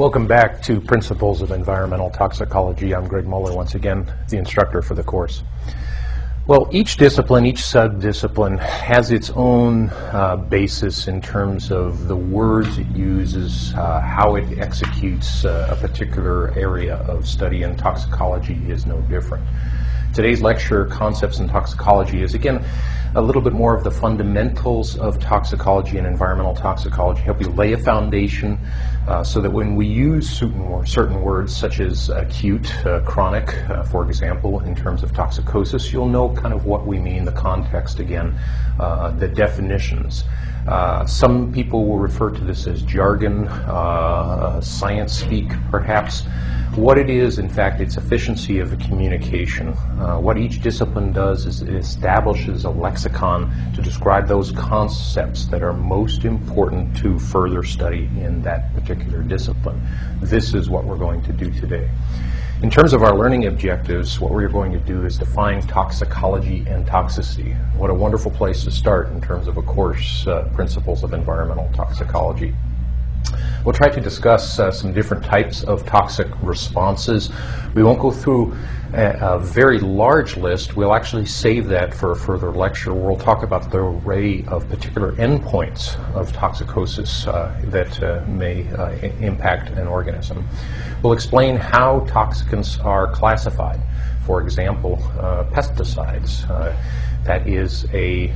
Welcome back to Principles of Environmental Toxicology. I'm Greg Muller, once again, the instructor for the course. Well, each discipline, each sub-discipline has its own basis in terms of the words it uses, how it executes a particular area of study, and toxicology is no different. Today's lecture, Concepts in Toxicology, is again a little bit more of the fundamentals of toxicology and environmental toxicology, help you lay a foundation so that when we use certain words such as acute, chronic, for example, in terms of toxicosis, you'll know kind of what we mean, the context again, the definitions. Some people will refer to this as jargon, science speak perhaps. What it is, in fact, it's efficiency of the communication. What each discipline does is it establishes a lexicon to describe those concepts that are most important to further study in that particular discipline. This is what we're going to do today. In terms of our learning objectives, what we're going to do is define toxicology and toxicity. What a wonderful place to start in terms of a course, Principles of Environmental Toxicology. We'll try to discuss some different types of toxic responses. We won't go through a very large list. We'll actually save that for a further lecture. We'll talk about the array of particular endpoints of toxicosis that may impact an organism. We'll explain how toxicants are classified. For example, pesticides. That is a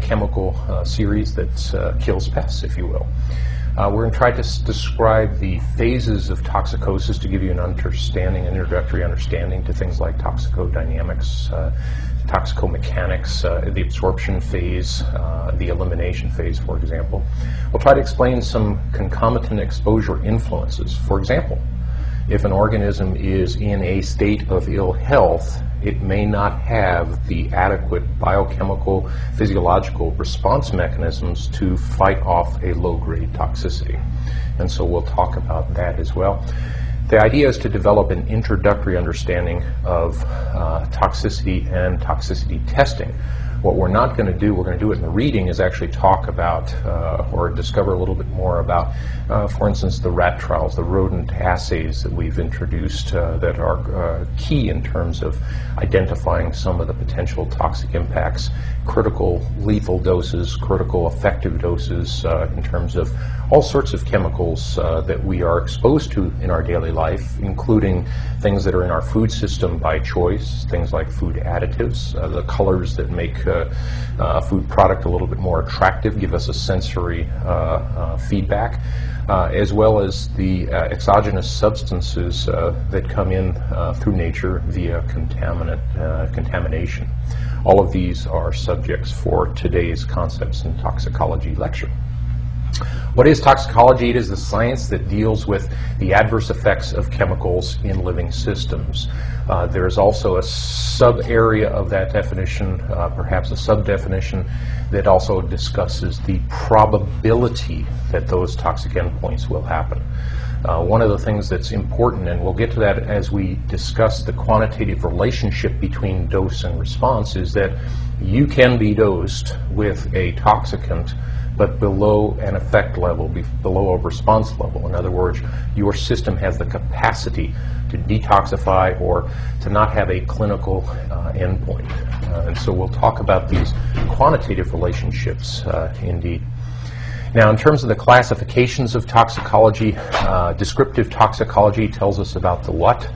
chemical series that kills pests, if you will. We're going to try to describe the phases of toxicosis to give you an understanding, an introductory understanding to things like toxicodynamics, toxicomechanics, the absorption phase, the elimination phase, for example. We'll try to explain some concomitant exposure influences. For example, if an organism is in a state of ill health, it may not have the adequate biochemical, physiological response mechanisms to fight off a low-grade toxicity. And so we'll talk about that as well. The idea is to develop an introductory understanding of toxicity and toxicity testing. What we're not going to do, we're going to do it in the reading, is actually talk about or discover a little bit more about, for instance, the rat trials, the rodent assays that we've introduced that are key in terms of identifying some of the potential toxic impacts, critical lethal doses, critical effective doses in terms of all sorts of chemicals that we are exposed to in our daily life, including things that are in our food system by choice, things like food additives, the colors that make food product a little bit more attractive, give us a sensory feedback, as well as the exogenous substances that come in through nature via contamination. All of these are subjects for today's Concepts in Toxicology lecture. What is toxicology? It is the science that deals with the adverse effects of chemicals in living systems. There is also a sub-area of that definition, perhaps a sub-definition, that also discusses the probability that those toxic endpoints will happen. One of the things that's important, and we'll get to that as we discuss the quantitative relationship between dose and response, is that you can be dosed with a toxicant but below an effect level, below a response level. In other words, your system has the capacity to detoxify or to not have a clinical endpoint. And so we'll talk about these quantitative relationships indeed. Now, in terms of the classifications of toxicology, descriptive toxicology tells us about the what.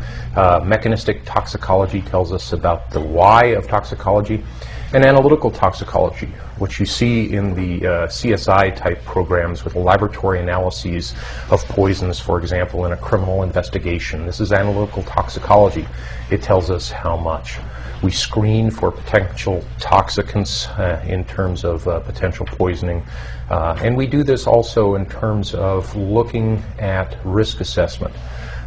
Mechanistic toxicology tells us about the why of toxicology. And analytical toxicology, which you see in the CSI-type programs with laboratory analyses of poisons, for example, in a criminal investigation. This is analytical toxicology. It tells us how much. We screen for potential toxicants in terms of potential poisoning. And we do this also in terms of looking at risk assessment.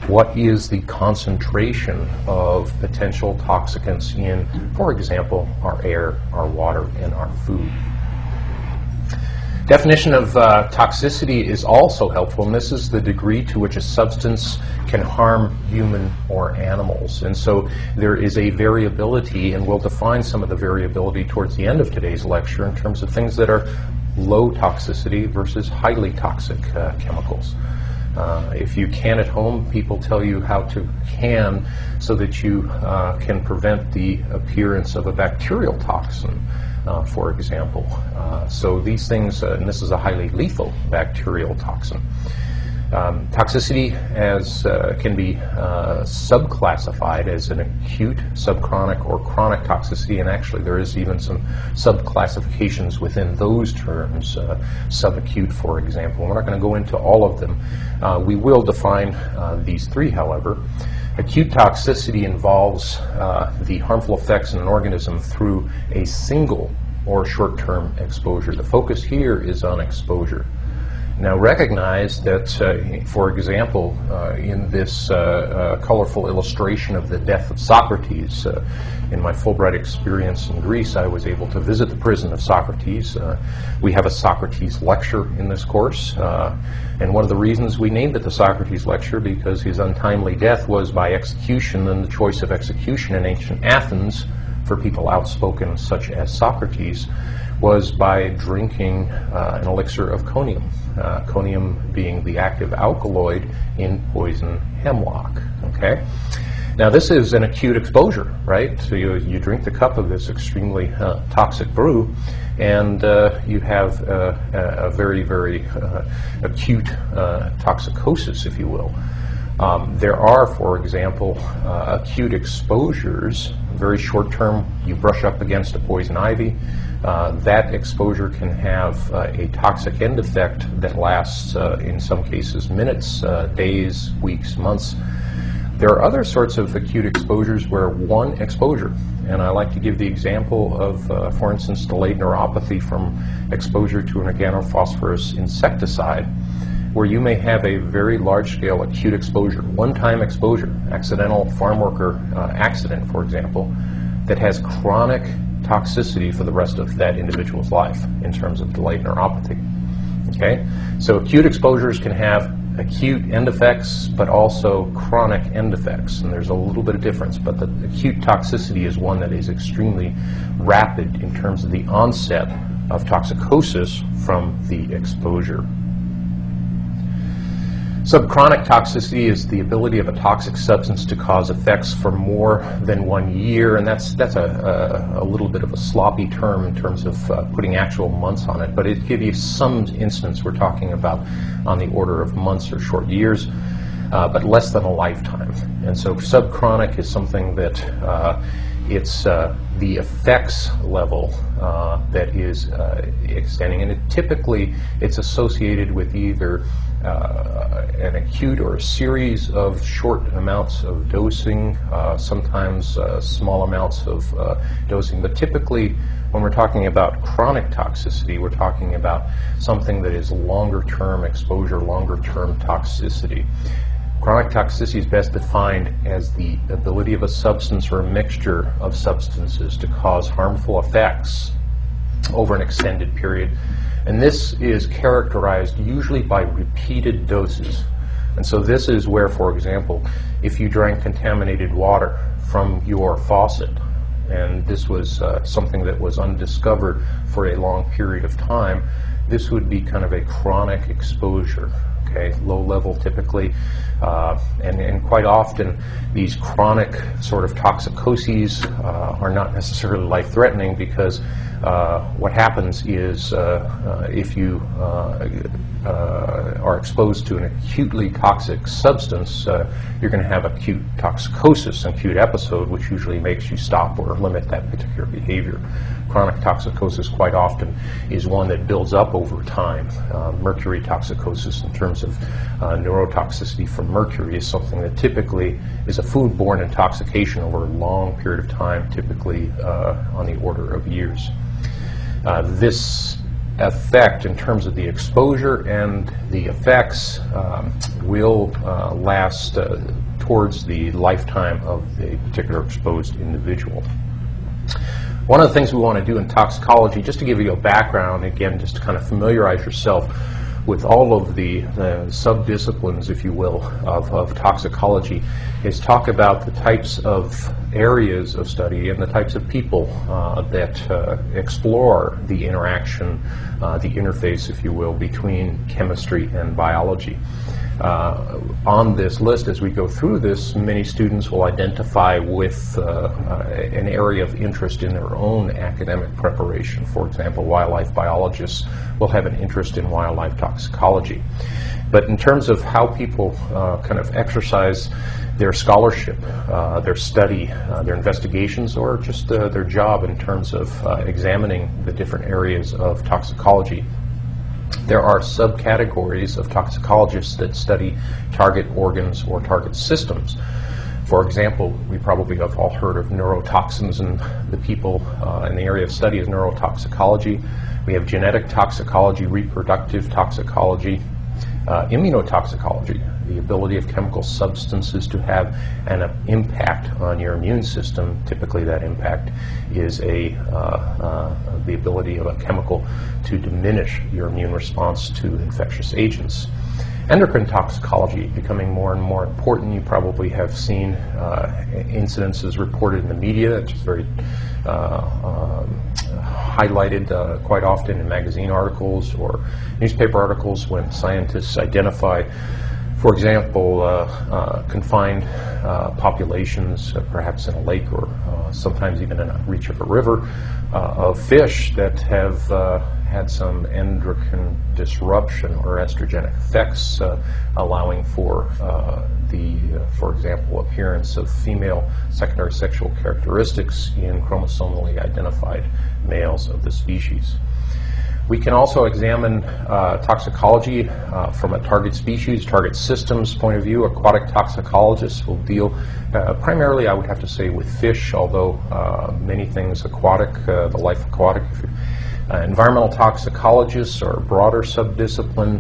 What is the concentration of potential toxicants in, for example, our air, our water, and our food? Definition of toxicity is also helpful, and this is the degree to which a substance can harm human or animals. And so there is a variability, and we'll define some of the variability towards the end of today's lecture in terms of things that are low toxicity versus highly toxic chemicals. If you can at home, people tell you how to can so that you can prevent the appearance of a bacterial toxin, for example. So these things, and this is a highly lethal bacterial toxin. Toxicity can be subclassified as an acute, subchronic, or chronic toxicity, and actually there is even some subclassifications within those terms, subacute, for example. We're not going to go into all of them. We will define these three, however. Acute toxicity involves the harmful effects in an organism through a single or short-term exposure. The focus here is on exposure. Now recognize that, for example, in this colorful illustration of the death of Socrates, in my Fulbright experience in Greece, I was able to visit the prison of Socrates. We have a Socrates lecture in this course, and one of the reasons we named it the Socrates lecture because his untimely death was by execution, and the choice of execution in ancient Athens for people outspoken such as Socrates was by drinking an elixir of conium, conium being the active alkaloid in poison hemlock. Okay, now this is an acute exposure, right? So you drink the cup of this extremely toxic brew, and you have a very, very acute toxicosis, if you will. There are, for example, acute exposures, very short term. You brush up against a poison ivy. That exposure can have a toxic end effect that lasts, in some cases, minutes, days, weeks, months. There are other sorts of acute exposures where one exposure, and I like to give the example of, for instance, delayed neuropathy from exposure to an organophosphorus insecticide, where you may have a very large-scale acute exposure, one-time exposure, accidental farm worker accident, for example, that has chronic toxicity for the rest of that individual's life in terms of delayed neuropathy. Okay? So acute exposures can have acute end effects, but also chronic end effects, and there's a little bit of difference, but the acute toxicity is one that is extremely rapid in terms of the onset of toxicosis from the exposure. Subchronic toxicity is the ability of a toxic substance to cause effects for more than 1 year, and that's a little bit of a sloppy term in terms of putting actual months on it, but it gives you some instance we're talking about on the order of months or short years, but less than a lifetime. And so subchronic is something that it's the effects level that is extending, and it's associated with either an acute or a series of short amounts of dosing, sometimes small amounts of dosing, but typically when we're talking about chronic toxicity, we're talking about something that is longer-term exposure, longer-term toxicity. Chronic toxicity is best defined as the ability of a substance or a mixture of substances to cause harmful effects over an extended period. And this is characterized usually by repeated doses. And so this is where, for example, if you drank contaminated water from your faucet, and this was something that was undiscovered for a long period of time, this would be kind of a chronic exposure. Okay, low level typically, and quite often these chronic sort of toxicoses are not necessarily life-threatening because what happens is if you are exposed to an acutely toxic substance, you're going to have acute toxicosis, an acute episode, which usually makes you stop or limit that particular behavior. Chronic toxicosis quite often is one that builds up over time. Mercury toxicosis in terms of neurotoxicity from mercury is something that typically is a foodborne intoxication over a long period of time, typically on the order of years. This effect in terms of the exposure and the effects will last towards the lifetime of the particular exposed individual. One of the things we want to do in toxicology, just to give you a background, again, just to kind of familiarize yourself with all of the subdisciplines, if you will, of toxicology, is talk about the types of areas of study and the types of people that explore the interaction, the interface, if you will, between chemistry and biology. On this list, as we go through this, many students will identify with an area of interest in their own academic preparation. For example, wildlife biologists will have an interest in wildlife toxicology. But in terms of how people kind of exercise their scholarship, their study, their investigations, or just their job in terms of examining the different areas of toxicology, there are subcategories of toxicologists that study target organs or target systems. For example, we probably have all heard of neurotoxins, and the people in the area of study is neurotoxicology. We have genetic toxicology, reproductive toxicology, immunotoxicology, the ability of chemical substances to have an impact on your immune system. Typically that impact is the ability of a chemical to diminish your immune response to infectious agents. Endocrine toxicology becoming more and more important. You probably have seen incidences reported in the media. It's very highlighted quite often in magazine articles or newspaper articles when scientists identify, for example, confined populations, perhaps in a lake or sometimes even in a reach of a river, of fish that have had some endocrine disruption or estrogenic effects, allowing for for example, appearance of female secondary sexual characteristics in chromosomally identified males of the species. We can also examine toxicology from a target species, target systems point of view. Aquatic toxicologists will deal primarily, I would have to say, with fish, although many things aquatic, the life aquatic. Environmental toxicologists are a broader subdiscipline.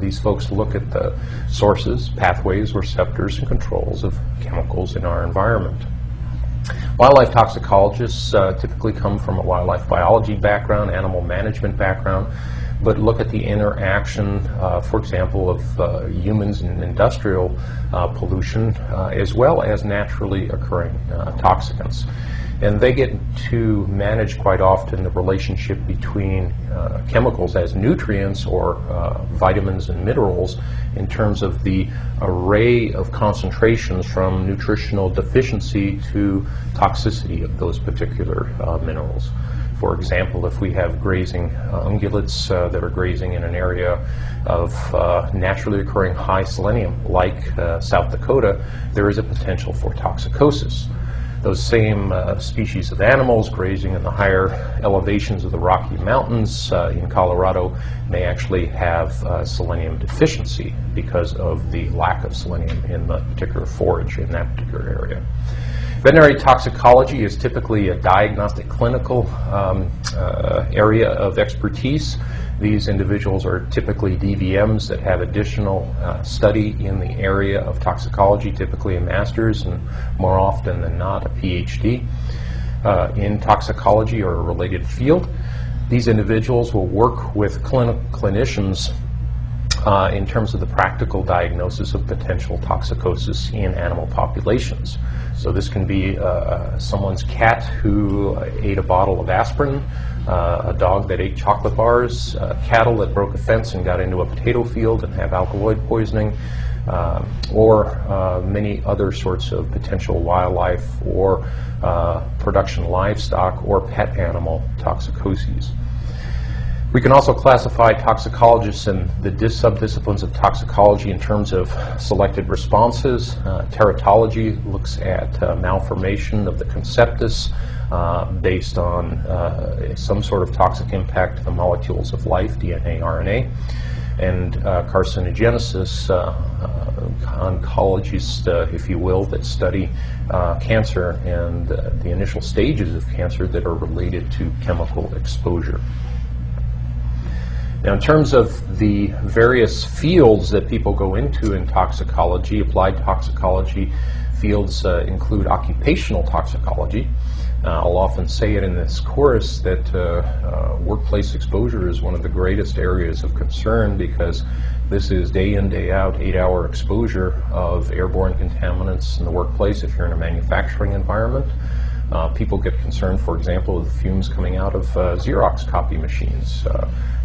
These folks look at the sources, pathways, receptors, and controls of chemicals in our environment. Wildlife toxicologists typically come from a wildlife biology background, animal management background, but look at the interaction, for example, of humans and industrial pollution, as well as naturally occurring toxicants. And they get to manage quite often the relationship between chemicals as nutrients or vitamins and minerals in terms of the array of concentrations from nutritional deficiency to toxicity of those particular minerals. For example, if we have grazing ungulates that are grazing in an area of naturally occurring high selenium, like South Dakota, there is a potential for toxicosis. Those same species of animals grazing in the higher elevations of the Rocky Mountains in Colorado may actually have selenium deficiency because of the lack of selenium in the particular forage in that particular area. Veterinary toxicology is typically a diagnostic clinical area of expertise. These individuals are typically DVMs that have additional study in the area of toxicology, typically a master's and more often than not a PhD in toxicology or a related field. These individuals will work with clinicians in terms of the practical diagnosis of potential toxicosis in animal populations. So this can be someone's cat who ate a bottle of aspirin, a dog that ate chocolate bars, cattle that broke a fence and got into a potato field and have alkaloid poisoning, or many other sorts of potential wildlife or production livestock or pet animal toxicoses. We can also classify toxicologists in the subdisciplines of toxicology in terms of selected responses. Teratology looks at malformation of the conceptus based on some sort of toxic impact to the molecules of life, DNA, RNA. And carcinogenesis, oncologists, if you will, that study cancer and the initial stages of cancer that are related to chemical exposure. Now, in terms of the various fields that people go into in toxicology, applied toxicology fields include occupational toxicology, I'll often say it in this course that workplace exposure is one of the greatest areas of concern, because this is day in, day out, 8-hour exposure of airborne contaminants in the workplace if you're in a manufacturing environment. People get concerned, for example, with the fumes coming out of Xerox copy machines.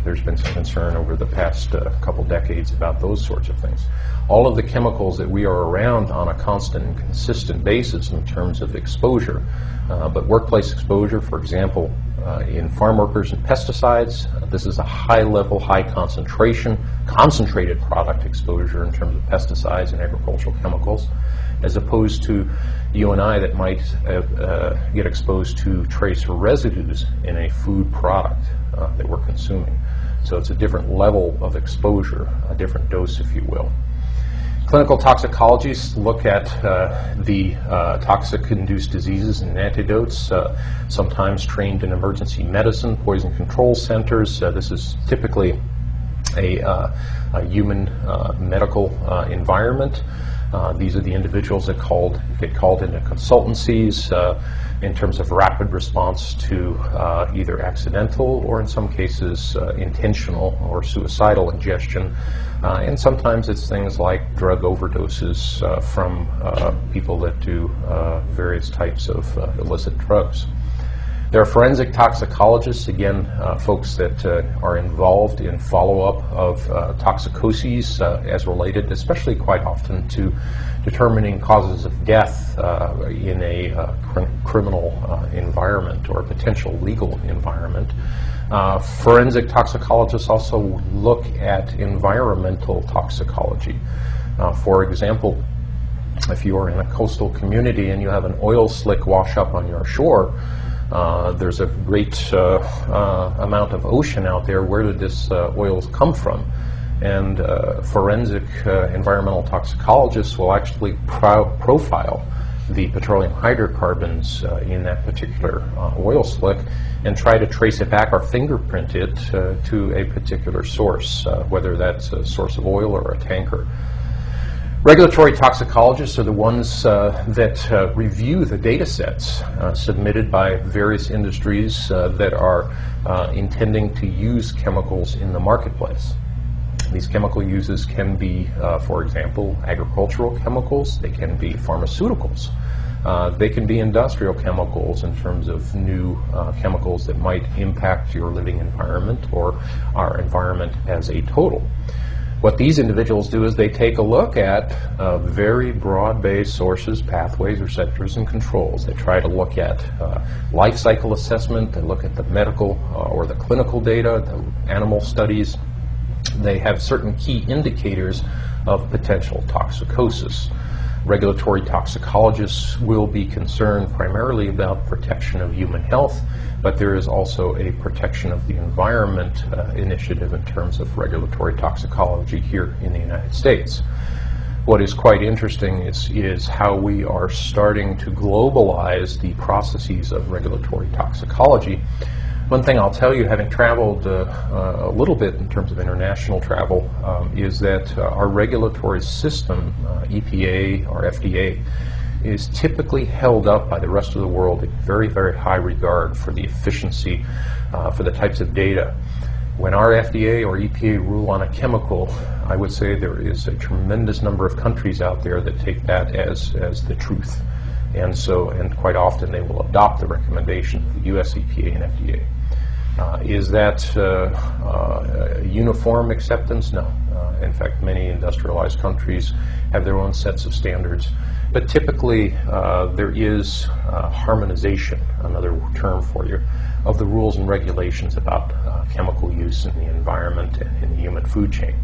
There's been some concern over the past couple decades about those sorts of things. All of the chemicals that we are around on a constant and consistent basis in terms of exposure. But workplace exposure, for example, in farm workers and pesticides, this is a high level, high concentration, concentrated product exposure in terms of pesticides and agricultural chemicals, as opposed to you and I that might get exposed to trace residues in a food product that we're consuming. So it's a different level of exposure, a different dose, if you will. Clinical toxicologists look at the toxic-induced diseases and antidotes, sometimes trained in emergency medicine, poison control centers. This is typically a human medical environment. These are the individuals that get called into consultancies in terms of rapid response to either accidental or, in some cases, intentional or suicidal ingestion. And sometimes it's things like drug overdoses from people that do various types of illicit drugs. There are forensic toxicologists, again, folks that are involved in follow-up of toxicoses as related, especially quite often, to determining causes of death in a criminal environment or a potential legal environment. Forensic toxicologists also look at environmental toxicology. For example, if you are in a coastal community and you have an oil slick wash up on your shore, there's a great amount of ocean out there. Where did this oil come from? And forensic environmental toxicologists will actually profile the petroleum hydrocarbons in that particular oil slick and try to trace it back or fingerprint it to a particular source, whether that's a source of oil or a tanker. Regulatory toxicologists are the ones that review the data sets submitted by various industries that are intending to use chemicals in the marketplace. These chemical uses can be, for example, agricultural chemicals. They can be pharmaceuticals. They can be industrial chemicals in terms of new chemicals that might impact your living environment or our environment as a total. What these individuals do is they take a look at very broad-based sources, pathways, receptors, and controls. They try to look at life cycle assessment. They look at the medical or the clinical data, the animal studies. They have certain key indicators of potential toxicosis. Regulatory toxicologists will be concerned primarily about protection of human health, but there is also a protection of the environment initiative in terms of regulatory toxicology here in the United States. What is quite interesting is how we are starting to globalize the processes of regulatory toxicology. One thing I'll tell you, having traveled a little bit in terms of international travel, is that our regulatory system, EPA or FDA, is typically held up by the rest of the world in very, very high regard for the efficiency, for the types of data. When our FDA or EPA rule on a chemical, I would say there is a tremendous number of countries out there that take that as the truth. And quite often they will adopt the recommendation of the US EPA and FDA. Is that uniform acceptance? No. In fact, many industrialized countries have their own sets of standards. But typically, there is harmonization, another term for you, of the rules and regulations about chemical use in the environment and in the human food chain.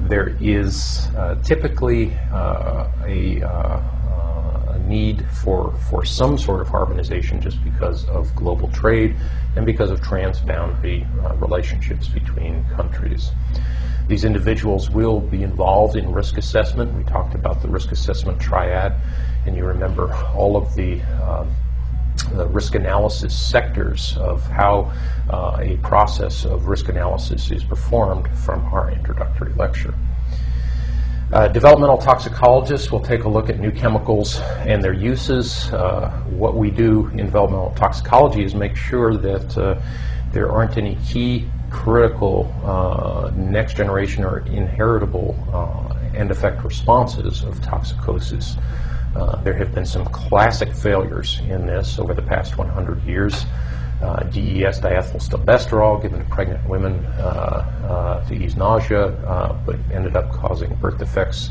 There is typically a need for some sort of harmonization just because of global trade and because of transboundary relationships between countries. These individuals will be involved in risk assessment. We talked about the risk assessment triad, and you remember all of the risk analysis sectors of how a process of risk analysis is performed from our introductory lecture. Developmental toxicologists will take a look at new chemicals and their uses. What we do in developmental toxicology is make sure that there aren't any key critical next generation or inheritable end effect responses of toxicosis. There have been some classic failures in this over the past 100 years. DES, diethylstilbestrol, given to pregnant women to ease nausea, but ended up causing birth defects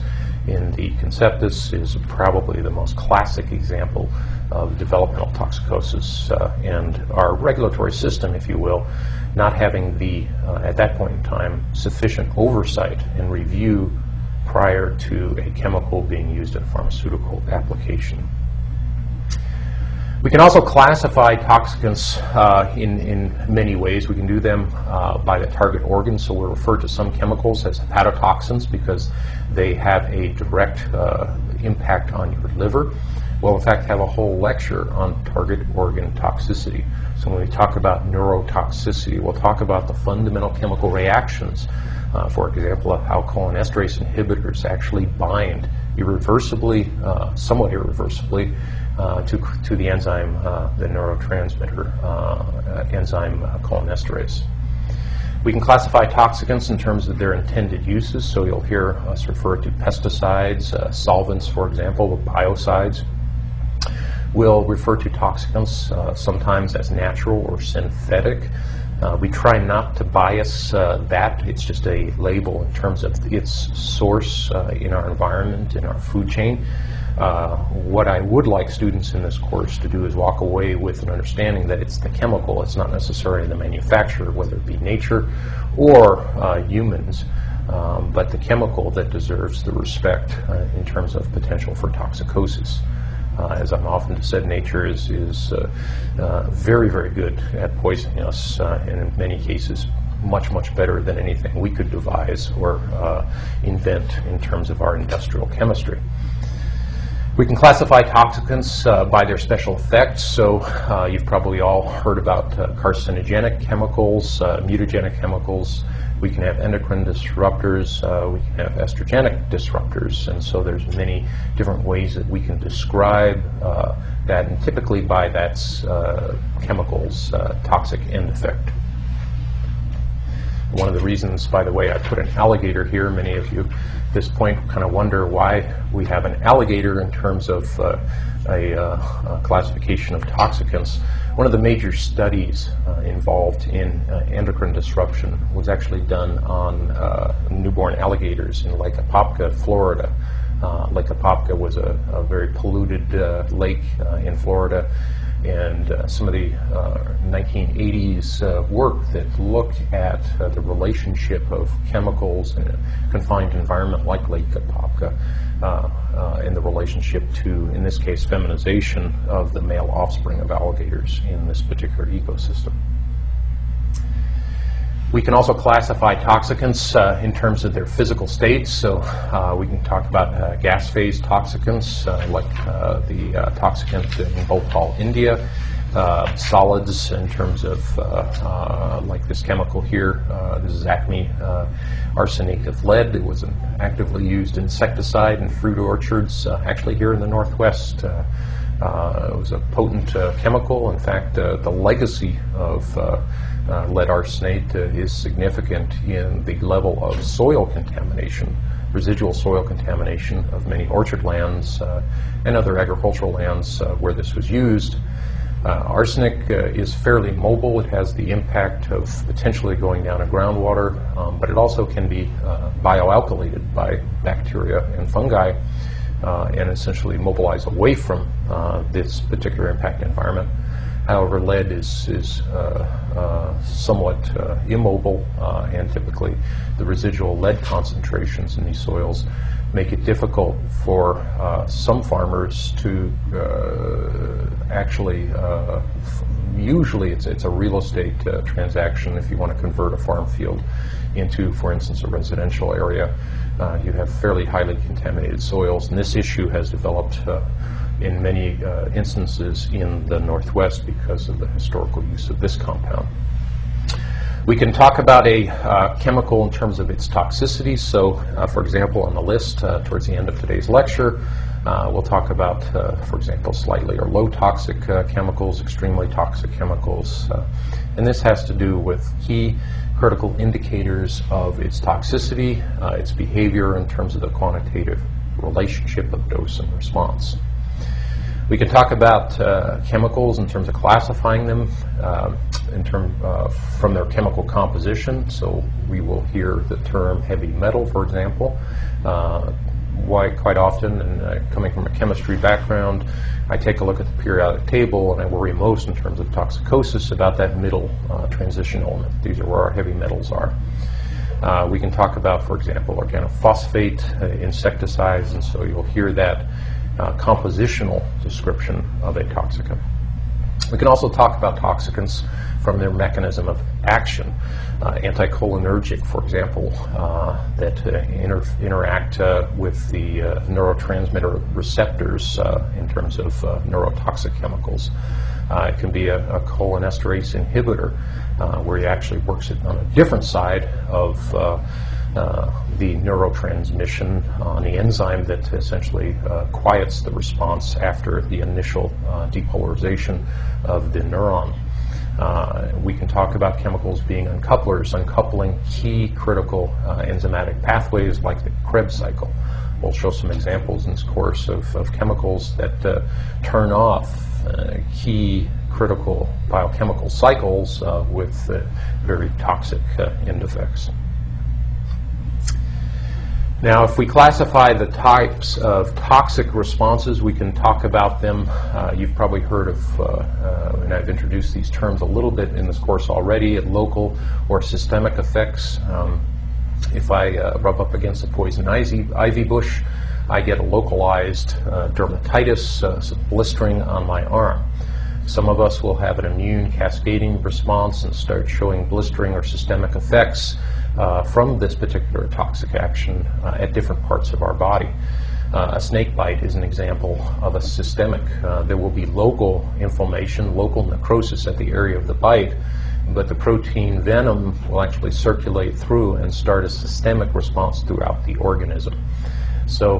in the conceptus, is probably the most classic example of developmental toxicosis, and our regulatory system, if you will, not having the, at that point in time, sufficient oversight and review prior to a chemical being used in pharmaceutical application. We can also classify toxicants in many ways. We can do them by the target organ. So we'll refer to some chemicals as hepatotoxins because they have a direct impact on your liver. We'll, in fact, have a whole lecture on target organ toxicity. So when we talk about neurotoxicity, we'll talk about the fundamental chemical reactions, for example, of how cholinesterase inhibitors actually bind irreversibly, somewhat irreversibly, to the enzyme, the neurotransmitter enzyme cholinesterase. We can classify toxicants in terms of their intended uses, so you'll hear us refer to pesticides, solvents, for example, biocides. We'll refer to toxicants sometimes as natural or synthetic. We try not to bias that. It's just a label in terms of its source in our environment, in our food chain. What I would like students in this course to do is walk away with an understanding that it's the chemical, it's not necessarily the manufacturer, whether it be nature or humans, but the chemical that deserves the respect in terms of potential for toxicosis. As I've often said, nature is very, very good at poisoning us, and in many cases, much, much better than anything we could devise or invent in terms of our industrial chemistry. We can classify toxicants by their special effects. So you've probably all heard about carcinogenic chemicals, mutagenic chemicals. We can have endocrine disruptors, we can have estrogenic disruptors, and so there's many different ways that we can describe that, and typically by that's chemicals, toxic end effect. One of the reasons, by the way, I put an alligator here, many of you at this point kind of wonder why we have an alligator in terms of a classification of toxicants. One of the major studies involved in endocrine disruption was actually done on newborn alligators in Lake Apopka, Florida. Lake Apopka was a very polluted lake in Florida. And some of the 1980s work that looked at the relationship of chemicals in a confined environment like Lake Apopka and the relationship to, in this case, feminization of the male offspring of alligators in this particular ecosystem. We can also classify toxicants in terms of their physical states. So we can talk about gas phase toxicants, like the toxicant in Bhopal, India. Solids in terms of, like this chemical here, this is acme arsenate of lead. It was an actively used insecticide in fruit orchards, actually here in the Northwest. It was a potent chemical. In fact, the legacy of lead arsenate is significant in the level of soil contamination, residual soil contamination of many orchard lands and other agricultural lands where this was used. Arsenic is fairly mobile. It has the impact of potentially going down in groundwater, but it also can be bioalkylated by bacteria and fungi and essentially mobilize away from this particular impact environment. However, lead is somewhat immobile, and typically the residual lead concentrations in these soils make it difficult for some farmers to actually, usually it's a real estate transaction. If you want to convert a farm field into, for instance, a residential area, you have fairly highly contaminated soils, and this issue has developed in many instances in the Northwest because of the historical use of this compound. We can talk about a chemical in terms of its toxicity. So, for example, on the list towards the end of today's lecture, we'll talk about, for example, slightly or low toxic chemicals, extremely toxic chemicals. And this has to do with key critical indicators of its toxicity, its behavior in terms of the quantitative relationship of dose and response. We can talk about chemicals in terms of classifying them from their chemical composition. So we will hear the term heavy metal, for example. Why quite often, and coming from a chemistry background, I take a look at the periodic table and I worry most in terms of toxicosis about that middle transition element. These are where our heavy metals are. We can talk about, for example, organophosphate, insecticides, and so you'll hear that compositional description of a toxicant. We can also talk about toxicants from their mechanism of action. Anticholinergic, for example, that interact with the neurotransmitter receptors in terms of neurotoxic chemicals. It can be a cholinesterase inhibitor where it actually works on a different side of the neurotransmission on the enzyme that essentially quiets the response after the initial depolarization of the neuron. We can talk about chemicals being uncouplers, uncoupling key critical enzymatic pathways like the Krebs cycle. We'll show some examples in this course of chemicals that turn off key critical biochemical cycles with very toxic end effects. Now, if we classify the types of toxic responses, we can talk about them. You've probably heard of, and I've introduced these terms a little bit in this course already, local or systemic effects. If I rub up against a poison ivy bush, I get a localized dermatitis, some blistering on my arm. Some of us will have an immune cascading response and start showing blistering or systemic effects from this particular toxic action at different parts of our body. A snake bite is an example of a systemic. There will be local inflammation, local necrosis at the area of the bite, but the protein venom will actually circulate through and start a systemic response throughout the organism. So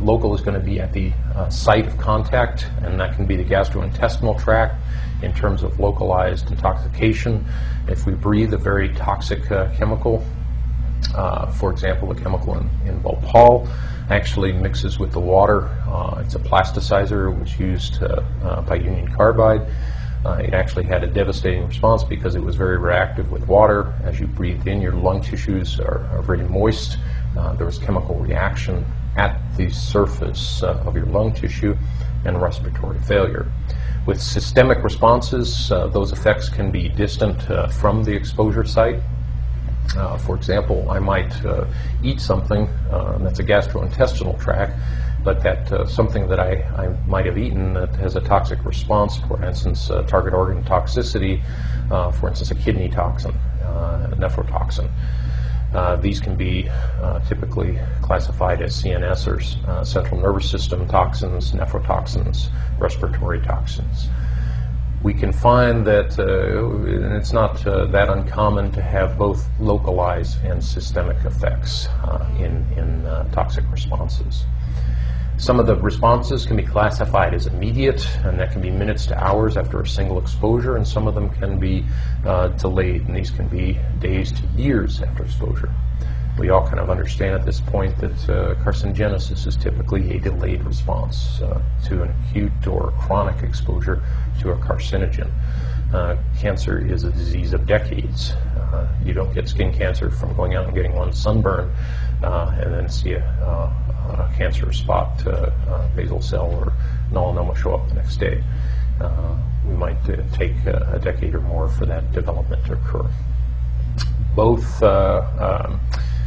local is going to be at the site of contact, and that can be the gastrointestinal tract in terms of localized intoxication. If we breathe a very toxic chemical, for example, the chemical in Bhopal actually mixes with the water. It's a plasticizer which was used by Union Carbide. It actually had a devastating response because it was very reactive with water. As you breathe in, your lung tissues are very moist. There was chemical reaction at the surface of your lung tissue and respiratory failure. With systemic responses, those effects can be distant from the exposure site. For example, I might eat something that's a gastrointestinal tract, but that something that I might have eaten that has a toxic response, for instance, target organ toxicity, for instance, a kidney toxin, a nephrotoxin. These can be typically classified as CNS or central nervous system toxins, nephrotoxins, respiratory toxins. We can find that it's not that uncommon to have both localized and systemic effects in toxic responses. Some of the responses can be classified as immediate, and that can be minutes to hours after a single exposure, and some of them can be delayed, and these can be days to years after exposure. We all kind of understand at this point that carcinogenesis is typically a delayed response to an acute or chronic exposure to a carcinogen. Cancer is a disease of decades. You don't get skin cancer from going out and getting one sunburn and then see a cancer spot, basal cell or melanoma show up the next day. We might take a decade or more for that development to occur. Both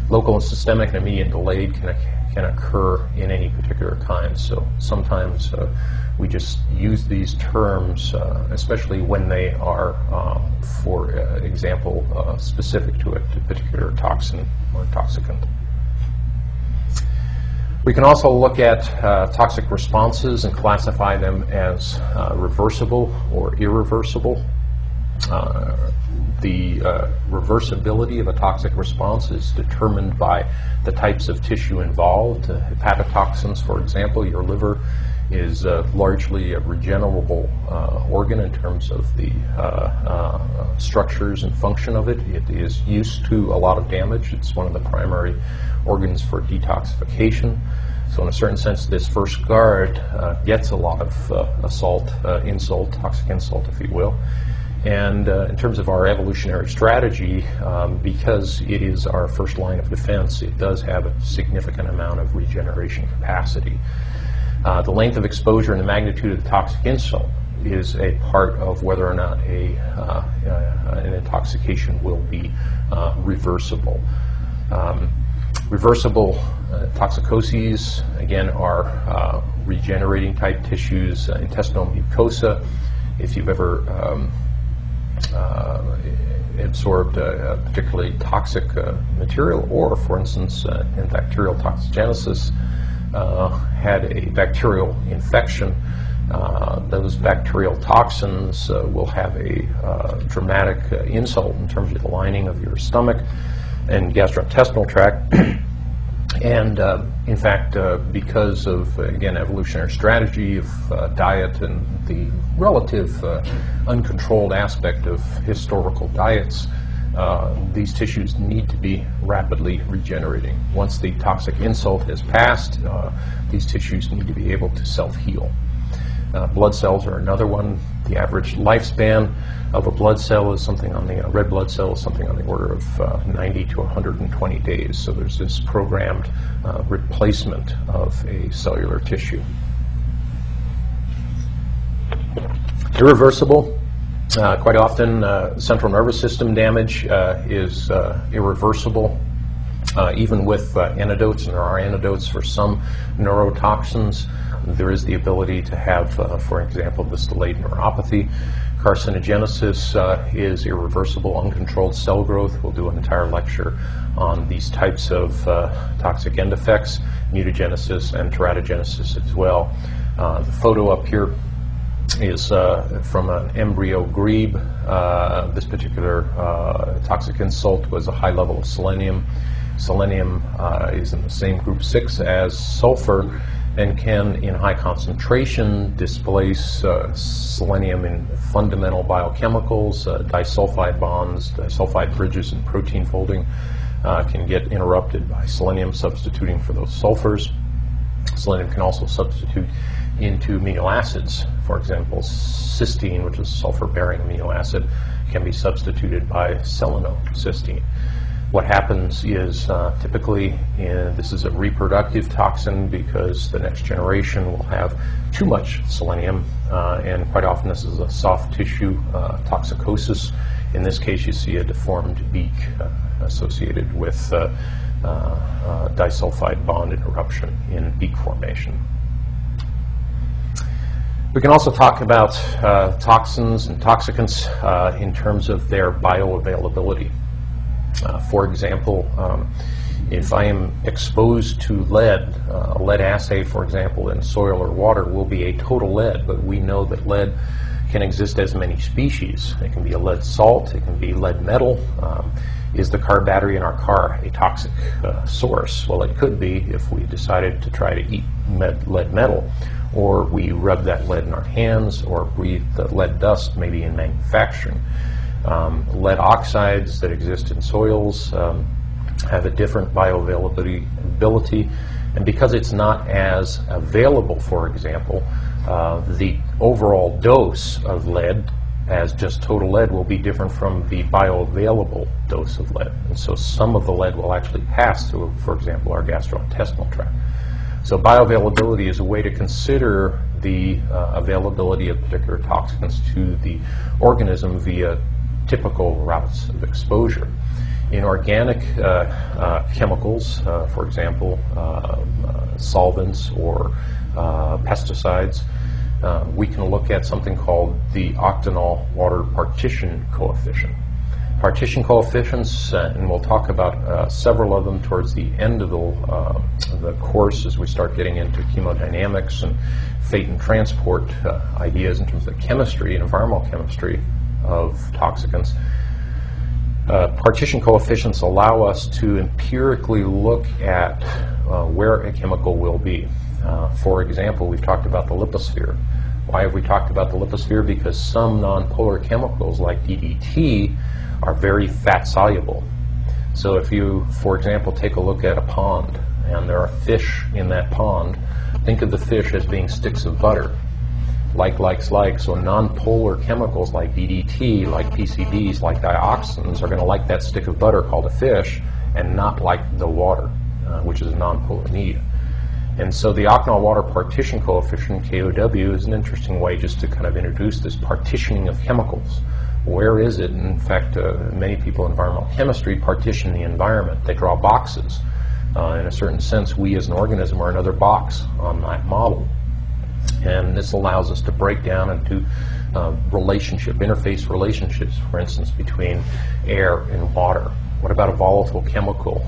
local and systemic and immediate delayed can occur in any particular kind. So sometimes we just use these terms, especially when they are, for example, specific to a particular toxin or toxicant. We can also look at toxic responses and classify them as reversible or irreversible. the reversibility of a toxic response is determined by the types of tissue involved. Hepatotoxins, for example, your liver is largely a regenerable organ in terms of the structures and function of it. It is used to a lot of damage. It's one of the primary organs for detoxification. So in a certain sense, this first guard gets a lot of insult, toxic insult, if you will. And in terms of our evolutionary strategy, because it is our first line of defense, it does have a significant amount of regeneration capacity. The length of exposure and the magnitude of the toxic insult is a part of whether or not an intoxication will be reversible. Reversible toxicoses, again, are regenerating type tissues, intestinal mucosa. If you've ever absorbed a particularly toxic material, or for instance, in bacterial toxigenesis, had a bacterial infection, those bacterial toxins will have a dramatic insult in terms of the lining of your stomach and gastrointestinal tract. And in fact, because of, again, evolutionary strategy of diet and the relative uncontrolled aspect of historical diets, these tissues need to be rapidly regenerating. Once the toxic insult has passed, these tissues need to be able to self-heal. Blood cells are another one. The average lifespan of a blood cell is something on the red blood cell is something on the order of 90 to 120 days. So there's this programmed replacement of a cellular tissue. Irreversible. Quite often, central nervous system damage is irreversible, even with antidotes, and there are antidotes for some neurotoxins. There is the ability to have, for example, this delayed neuropathy. Carcinogenesis is irreversible. Uncontrolled cell growth. We'll do an entire lecture on these types of toxic end effects, mutagenesis and teratogenesis as well. The photo up here is from an embryo grebe. This particular toxic insult was a high level of selenium. Selenium is in the same group 6 as sulfur, and can, in high concentration, displace selenium in fundamental biochemicals. Disulfide bonds, disulfide bridges, and protein folding can get interrupted by selenium substituting for those sulfurs. Selenium can also substitute into amino acids. For example, cysteine, which is a sulfur-bearing amino acid, can be substituted by selenocysteine. What happens is typically, this is a reproductive toxin because the next generation will have too much selenium, and quite often this is a soft tissue toxicosis. In this case, you see a deformed beak associated with disulfide bond interruption in beak formation. We can also talk about toxins and toxicants in terms of their bioavailability. For example, if I am exposed to lead, a lead assay, for example, in soil or water will be a total lead, but we know that lead can exist as many species. It can be a lead salt, it can be lead metal. Is the car battery in our car a toxic source? Well, it could be if we decided to try to eat lead metal, or we rub that lead in our hands, or breathe the lead dust maybe in manufacturing. Lead oxides that exist in soils have a different bioavailability, and because it's not as available, for example, the overall dose of lead as just total lead will be different from the bioavailable dose of lead, and so some of the lead will actually pass through, for example, our gastrointestinal tract. So bioavailability is a way to consider the availability of particular toxins to the organism via typical routes of exposure. In organic chemicals, for example, solvents or pesticides, we can look at something called the octanol water partition coefficient. Partition coefficients, and we'll talk about several of them towards the end of the course as we start getting into chemodynamics and fate and transport ideas in terms of the chemistry and environmental chemistry of toxicants. partition coefficients allow us to empirically look at where a chemical will be. For example, we've talked about the liposphere. Why have we talked about the liposphere? Because some nonpolar chemicals like DDT are very fat soluble. So if you, for example, take a look at a pond and there are fish in that pond, think of the fish as being sticks of butter. Like likes like. So nonpolar chemicals like DDT, like PCBs, like dioxins are going to like that stick of butter called a fish and not like the water, which is a nonpolar need. And so the octanol water partition coefficient, KOW, is an interesting way just to kind of introduce this partitioning of chemicals. Where is it? And in fact, many people in environmental chemistry partition the environment. They draw boxes. In a certain sense, we as an organism are another box on that model. And this allows us to break down into interface relationships, for instance, between air and water. What about a volatile chemical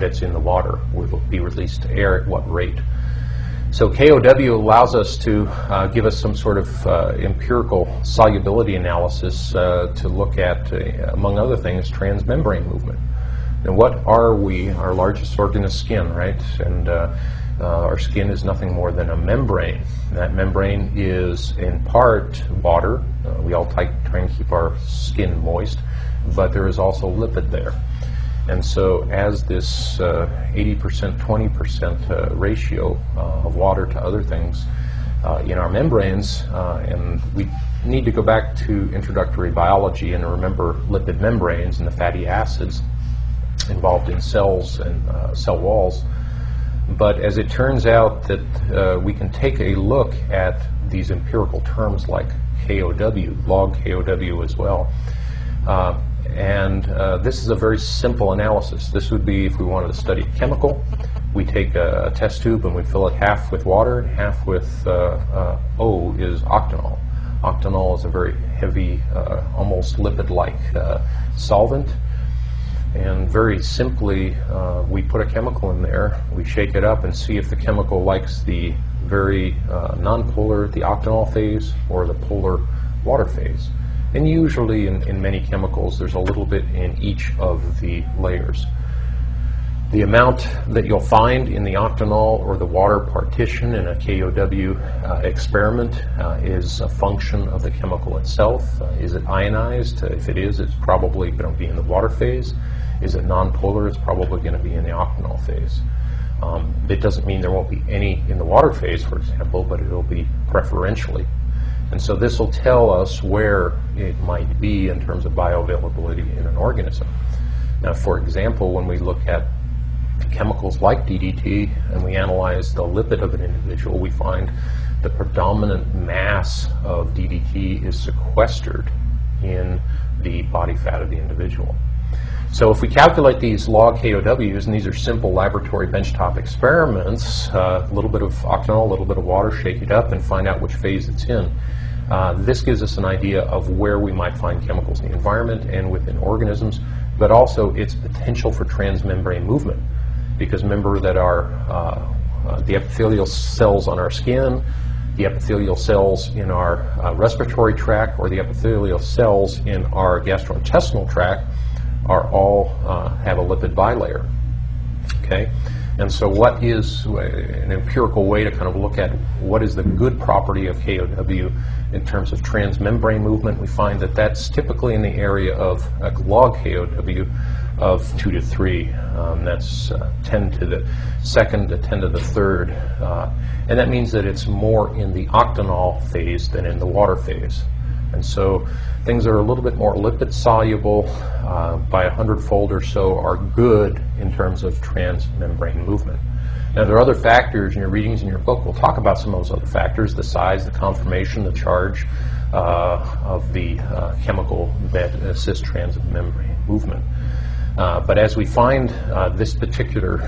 that's in the water? Will it be released to air at what rate? So KOW allows us to give us some sort of empirical solubility analysis to look at, among other things, transmembrane movement. And what are we? Our largest organ is skin, right? And our skin is nothing more than a membrane. That membrane is, in part, water. We all try and keep our skin moist, but there is also lipid there. And so as this 80%, 20% ratio of water to other things in our membranes, and we need to go back to introductory biology and remember lipid membranes and the fatty acids involved in cells and cell walls. But as it turns out that we can take a look at these empirical terms like KOW, log KOW as well. This is a very simple analysis. This would be if we wanted to study a chemical. We take a test tube and we fill it half with water and half with O is octanol. Octanol is a very heavy, almost lipid-like solvent. And very simply, we put a chemical in there, we shake it up and see if the chemical likes the very nonpolar, the octanol phase, or the polar water phase. And usually in many chemicals, there's a little bit in each of the layers. The amount that you'll find in the octanol or the water partition in a KOW experiment is a function of the chemical itself. Is it ionized? If it is, it's probably going to be in the water phase. Is it nonpolar? It's probably going to be in the octanol phase. It doesn't mean there won't be any in the water phase, for example, but it'll be preferentially. And so this will tell us where it might be in terms of bioavailability in an organism. Now, for example, when we look at chemicals like DDT and we analyze the lipid of an individual, we find the predominant mass of DDT is sequestered in the body fat of the individual. So if we calculate these log KOWs, and these are simple laboratory benchtop experiments, a little bit of octanol, a little bit of water, shake it up and find out which phase it's in. This gives us an idea of where we might find chemicals in the environment and within organisms, but also its potential for transmembrane movement. Because remember that our the epithelial cells on our skin, the epithelial cells in our respiratory tract, or the epithelial cells in our gastrointestinal tract are all have a lipid bilayer. Okay, and so what is an empirical way to kind of look at what is the good property of KOW in terms of transmembrane movement? We find that that's typically in the area of log KOW of 2 to 3. That's 10 to the 2nd to 10 to the 3rd. And that means that it's more in the octanol phase than in the water phase. And so things that are a little bit more lipid soluble by 100-fold or so are good in terms of transmembrane movement. Now, there are other factors in your readings in your book. We'll talk about some of those other factors, the size, the conformation, the charge of the chemical that assists transmembrane movement. But as we find this particular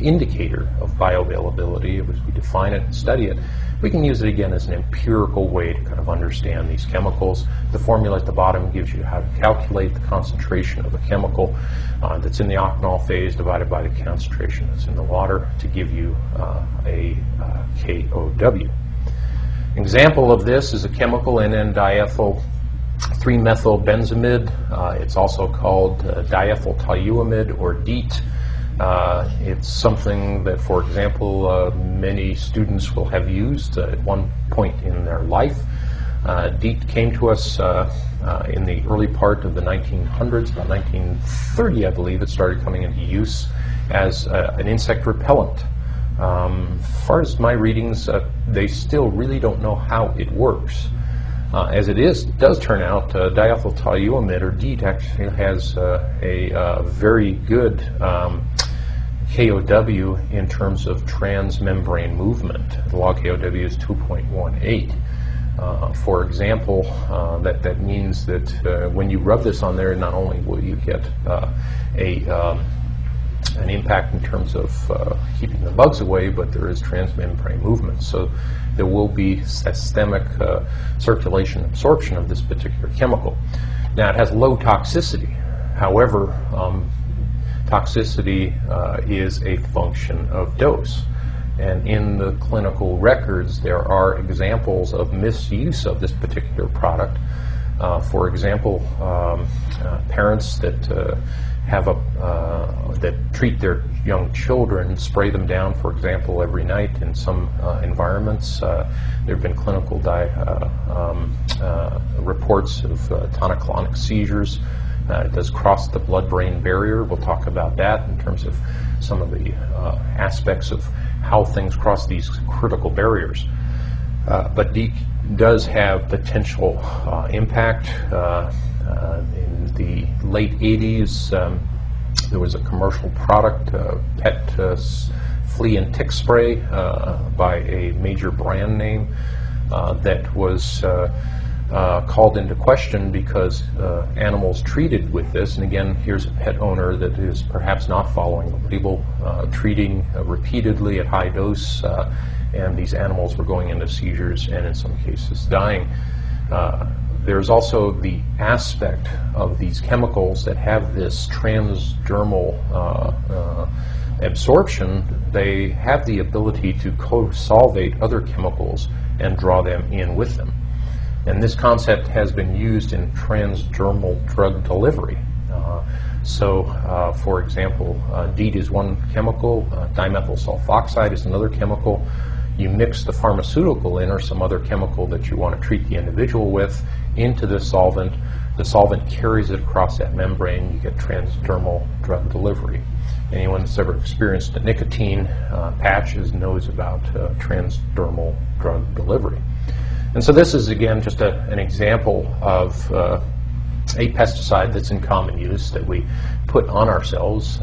indicator of bioavailability, as we define it and study it, we can use it again as an empirical way to kind of understand these chemicals. The formula at the bottom gives you how to calculate the concentration of a chemical that's in the octanol phase divided by the concentration that's in the water to give you a KOW. An example of this is a chemical, NN-diethyl 3-methylbenzamide. It's also called diethyltoluamide, or DEET. It's something that, for example, many students will have used at one point in their life. DEET came to us in the early part of the 1900s, about 1930, I believe, it started coming into use as an insect repellent. As far as my readings, they still really don't know how it works. As it is, does turn out diethyltoluamide, or DEET, actually has a very good KOW in terms of transmembrane movement. The log KOW is 2.18. For example, that means that when you rub this on there, not only will you get an impact in terms of keeping the bugs away, but there is transmembrane movement. So there will be systemic circulation absorption of this particular chemical. Now, it has low toxicity. However, toxicity is a function of dose. And in the clinical records, there are examples of misuse of this particular product. For example, parents that that treat their young children, spray them down, for example, every night in some environments. There have been clinical reports of tonic-clonic seizures. It does cross the blood-brain barrier. We'll talk about that in terms of some of the aspects of how things cross these critical barriers. But DEET does have potential impact. In the late 80s, there was a commercial product, pet flea and tick spray by a major brand name that was called into question because animals treated with this, and again, here's a pet owner that is perhaps not following the label, treating repeatedly at high dose, and these animals were going into seizures and in some cases dying. There's also the aspect of these chemicals that have this transdermal absorption. They have the ability to co-solvate other chemicals and draw them in with them. And this concept has been used in transdermal drug delivery. So for example, DEET is one chemical, dimethyl sulfoxide is another chemical. You mix the pharmaceutical in, or some other chemical that you want to treat the individual with, into the solvent. The solvent carries it across that membrane. You get transdermal drug delivery. Anyone that's ever experienced a nicotine patches knows about transdermal drug delivery. And so this is, again, just an example of a pesticide that's in common use that we put on ourselves.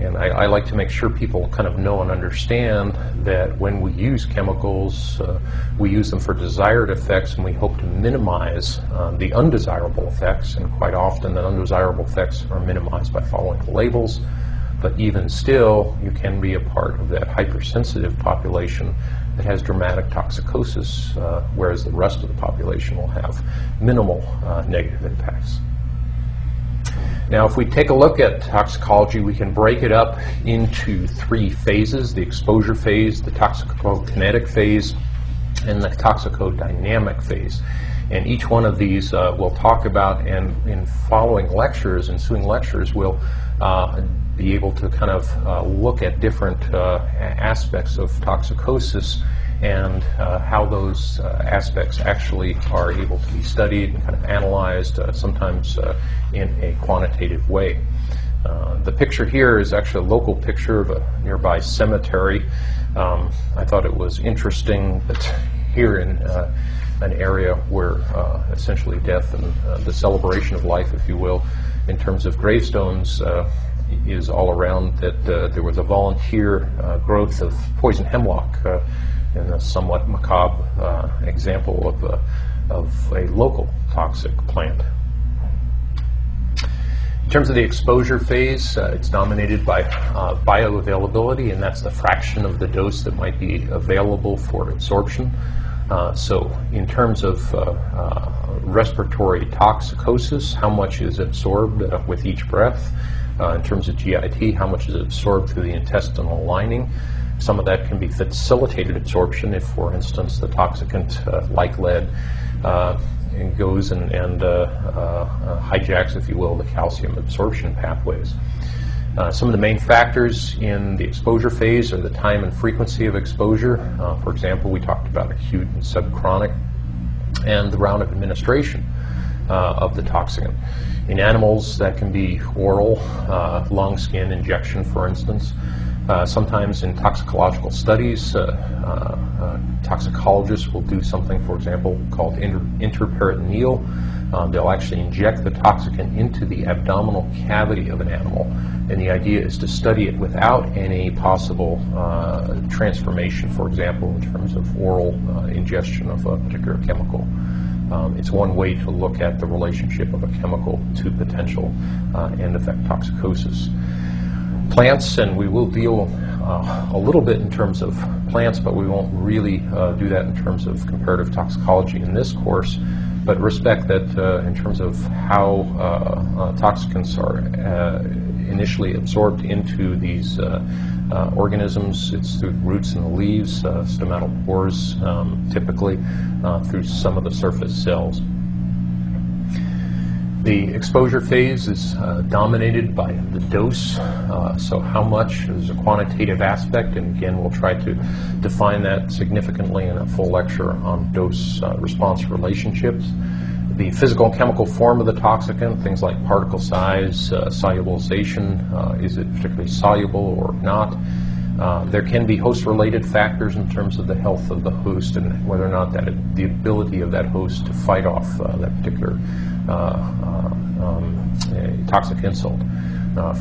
And I like to make sure people kind of know and understand that when we use chemicals, we use them for desired effects, and we hope to minimize the undesirable effects. And quite often, the undesirable effects are minimized by following the labels. But even still, you can be a part of that hypersensitive population that has dramatic toxicosis, whereas the rest of the population will have minimal negative impacts. Now, if we take a look at toxicology, we can break it up into three phases: the exposure phase, the toxicokinetic phase, and the toxicodynamic phase. And each one of these we'll talk about, and in following lectures, ensuing lectures, we'll be able to kind of look at different aspects of toxicosis and how those aspects actually are able to be studied and kind of analyzed, sometimes in a quantitative way. The picture here is actually a local picture of a nearby cemetery. I thought it was interesting that here in an area where essentially death and the celebration of life, if you will, in terms of gravestones, is all around, that there was a volunteer growth of poison hemlock in a somewhat macabre example of a local toxic plant. In terms of the exposure phase, it's dominated by bioavailability, and that's the fraction of the dose that might be available for absorption. So in terms of respiratory toxicosis, how much is absorbed with each breath? In terms of GIT, how much is absorbed through the intestinal lining? Some of that can be facilitated absorption if, for instance, the toxicant like lead and goes and hijacks, if you will, the calcium absorption pathways. Some of the main factors in the exposure phase are the time and frequency of exposure. For example, we talked about acute and subchronic, and the route of administration of the toxin. In animals, that can be oral, lung, skin injection, for instance. Sometimes in toxicological studies, toxicologists will do something, for example, called interperitoneal. They'll actually inject the toxicant into the abdominal cavity of an animal, and the idea is to study it without any possible transformation, for example, in terms of oral ingestion of a particular chemical. It's one way to look at the relationship of a chemical to potential end effect toxicosis. Plants, and we will deal a little bit in terms of plants, but we won't really do that in terms of comparative toxicology in this course. But respect that in terms of how toxicants are initially absorbed into these organisms, it's through roots and the leaves, stomatopores typically, through some of the surface cells. The exposure phase is dominated by the dose, so how much is a quantitative aspect, and again we'll try to define that significantly in a full lecture on dose response relationships. The physical and chemical form of the toxicant, things like particle size, solubilization, is it particularly soluble or not. There can be host-related factors in terms of the health of the host and whether or not that the ability of that host to fight off that particular toxic insult.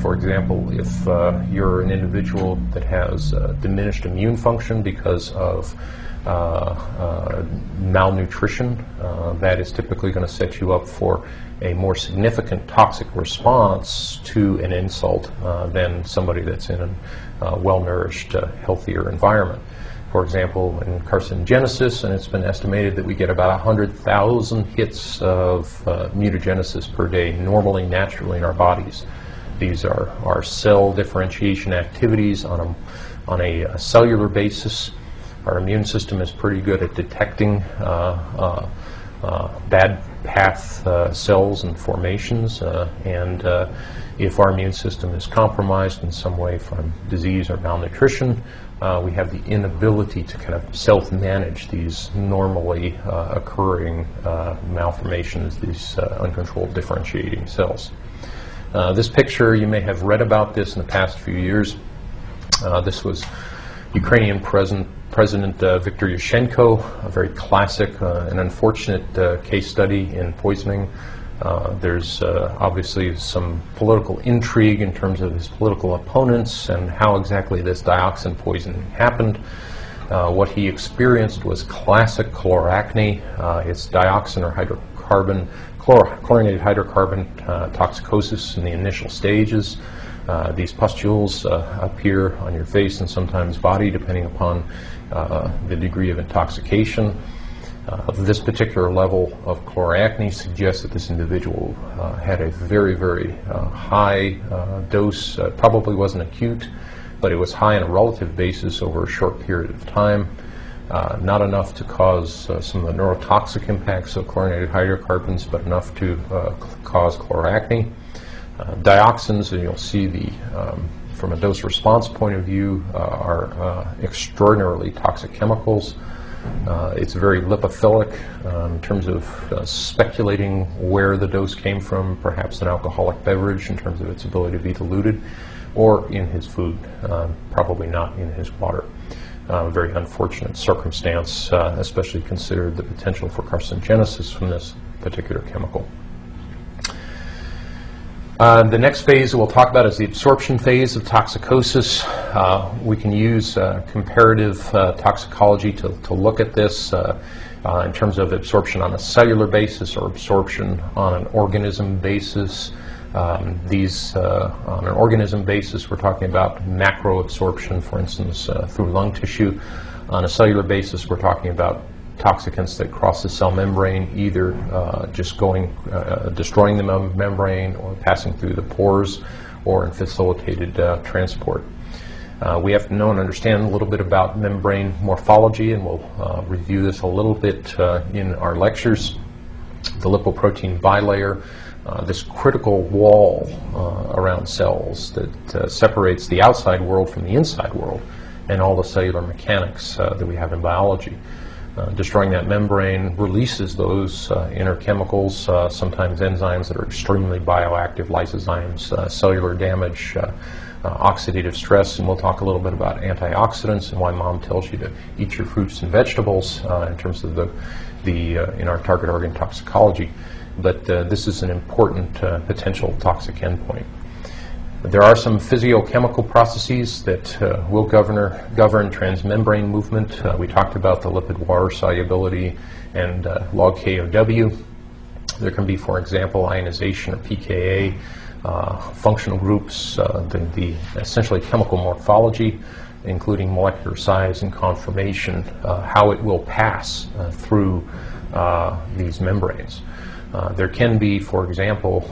For example, if you're an individual that has diminished immune function because of malnutrition, that is typically going to set you up for a more significant toxic response to an insult than somebody that's in a well-nourished, healthier environment. For example, in carcinogenesis, and it's been estimated that we get about 100,000 hits of mutagenesis per day normally, naturally in our bodies. These are our cell differentiation activities on a cellular basis. Our immune system is pretty good at detecting bad path cells and formations, and if our immune system is compromised in some way from disease or malnutrition, we have the inability to kind of self-manage these normally occurring malformations, these uncontrolled differentiating cells. This picture, you may have read about this in the past few years. This was Ukrainian President Viktor Yushchenko, a very classic and unfortunate case study in poisoning. There's obviously some political intrigue in terms of his political opponents and how exactly this dioxin poisoning happened. What he experienced was classic chloracne. It's dioxin or hydrocarbon, chlorinated hydrocarbon toxicosis in the initial stages. These pustules appear on your face and sometimes body, depending upon the degree of intoxication. This particular level of chloracne suggests that this individual had a very, very high dose. Probably wasn't acute, but it was high on a relative basis over a short period of time. Not enough to cause some of the neurotoxic impacts of chlorinated hydrocarbons, but enough to cause chloracne. Dioxins, and you'll see the, from a dose response point of view, are extraordinarily toxic chemicals. It's very lipophilic in terms of speculating where the dose came from, perhaps an alcoholic beverage in terms of its ability to be diluted, or in his food, probably not in his water. Very unfortunate circumstance, especially considered the potential for carcinogenesis from this particular chemical. The next phase we'll talk about is the absorption phase of toxicosis. We can use comparative toxicology to look at this in terms of absorption on a cellular basis or absorption on an organism basis. On an organism basis, we're talking about macroabsorption, for instance, through lung tissue. On a cellular basis, we're talking about toxicants that cross the cell membrane, either just going, destroying the membrane or passing through the pores or in facilitated transport. We have to know and understand a little bit about membrane morphology, and we'll review this a little bit in our lectures. the lipoprotein bilayer, this critical wall around cells that separates the outside world from the inside world and all the cellular mechanics that we have in biology. Destroying that membrane releases those inner chemicals, sometimes enzymes that are extremely bioactive, lysozymes, cellular damage, oxidative stress, and we'll talk a little bit about antioxidants and why Mom tells you to eat your fruits and vegetables in terms of the in our target organ toxicology. But this is an important potential toxic endpoint. There are some physiochemical processes that will govern transmembrane movement. We talked about the lipid water solubility and log KOW. There can be, for example, ionization or pKa, functional groups, the essentially chemical morphology, including molecular size and conformation, how it will pass through these membranes. There can be, for example,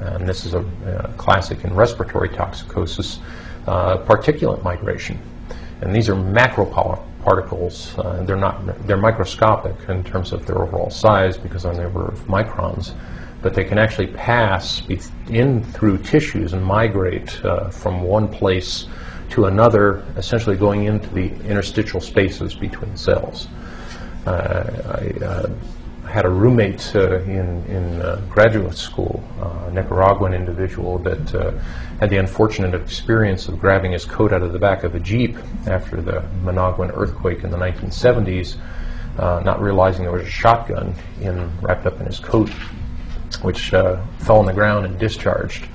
and this is a classic in respiratory toxicosis, particulate migration. And these are macroparticles. They're microscopic in terms of their overall size because of the number of microns. But they can actually pass in through tissues and migrate from one place to another, essentially going into the interstitial spaces between cells. I had a roommate in graduate school, a Nicaraguan individual that had the unfortunate experience of grabbing his coat out of the back of a Jeep after the Managuan earthquake in the 1970s, not realizing there was a shotgun wrapped up in his coat, which fell on the ground and discharged.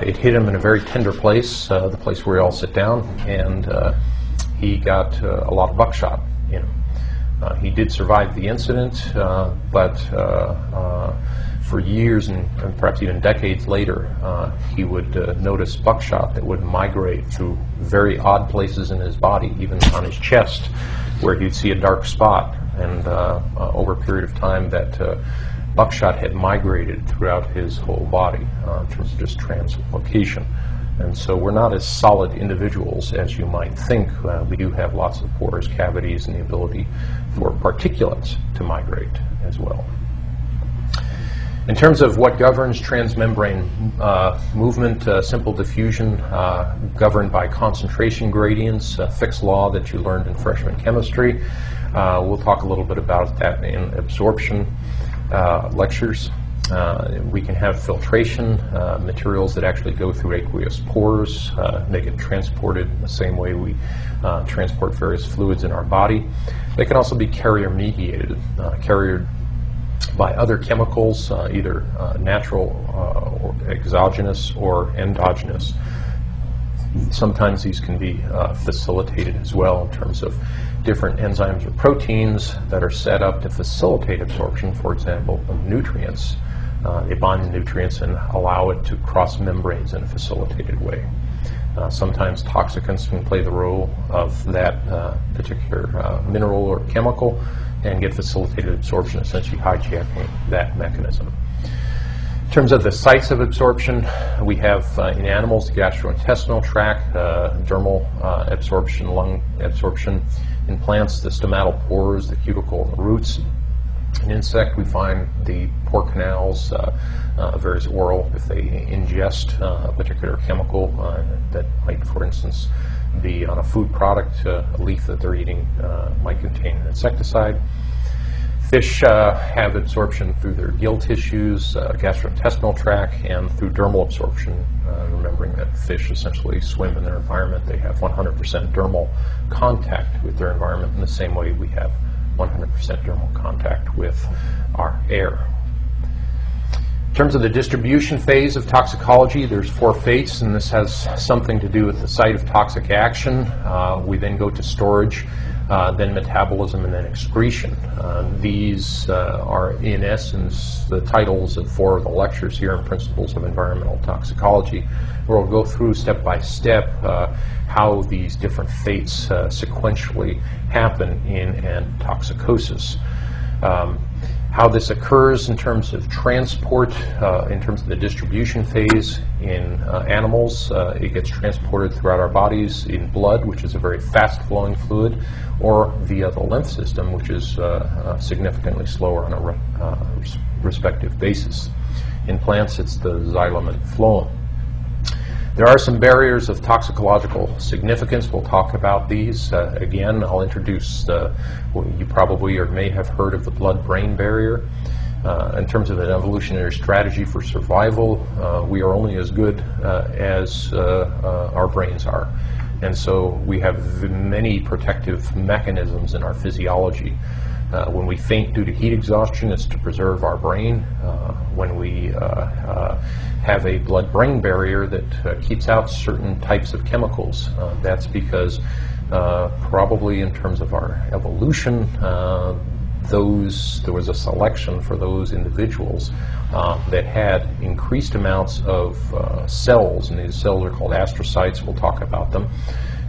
It hit him in a very tender place, the place where we all sit down, and he got a lot of buckshot in him. He did survive the incident, but for years and perhaps even decades later, he would notice buckshot that would migrate through very odd places in his body, even on his chest, where he'd see a dark spot. And over a period of time, that buckshot had migrated throughout his whole body in terms of just translocation. And so we're not as solid individuals as you might think. We do have lots of pores, cavities, and the ability for particulates to migrate as well. In terms of what governs transmembrane movement, simple diffusion governed by concentration gradients, a fixed law that you learned in freshman chemistry. We'll talk a little bit about that in absorption lectures. We can have filtration, materials that actually go through aqueous pores. They get transported the same way we transport various fluids in our body. They can also be carrier-mediated, carrier by other chemicals, either natural or exogenous or endogenous. Sometimes these can be facilitated as well in terms of different enzymes or proteins that are set up to facilitate absorption, for example, of nutrients. They bind nutrients and allow it to cross membranes in a facilitated way. Sometimes toxicants can play the role of that particular mineral or chemical and get facilitated absorption, essentially hijacking that mechanism. In terms of the sites of absorption, we have in animals the gastrointestinal tract, dermal absorption, lung absorption. In plants, the stomatal pores, the cuticle, and the roots. In insect, we find the pore canals, various oral, if they ingest a particular chemical that might, for instance, be on a food product, a leaf that they're eating might contain an insecticide. Fish have absorption through their gill tissues, gastrointestinal tract, and through dermal absorption, remembering that fish essentially swim in their environment. They have 100% dermal contact with their environment in the same way we have 100% dermal contact with our air. In terms of the distribution phase of toxicology, there's four phases, and this has something to do with the site of toxic action. We then go to storage. Then metabolism, and then excretion. These are, in essence, the titles of four of the lectures here in Principles of Environmental Toxicology, where we'll go through step by step how these different fates sequentially happen in an toxicosis. how this occurs in terms of transport, in terms of the distribution phase in animals. It gets transported throughout our bodies in blood, which is a very fast-flowing fluid, or via the lymph system, which is significantly slower on a respective basis. In plants, it's the xylem and phloem. There are some barriers of toxicological significance. We'll talk about these. Again, I'll introduce the, you probably or may have heard of the blood-brain barrier. In terms of an evolutionary strategy for survival, we are only as good as our brains are. And so we have many protective mechanisms in our physiology. When we faint due to heat exhaustion, it's to preserve our brain. When we have a blood-brain barrier that keeps out certain types of chemicals, that's because probably in terms of our evolution, there was a selection for those individuals that had increased amounts of cells, and these cells are called astrocytes, we'll talk about them,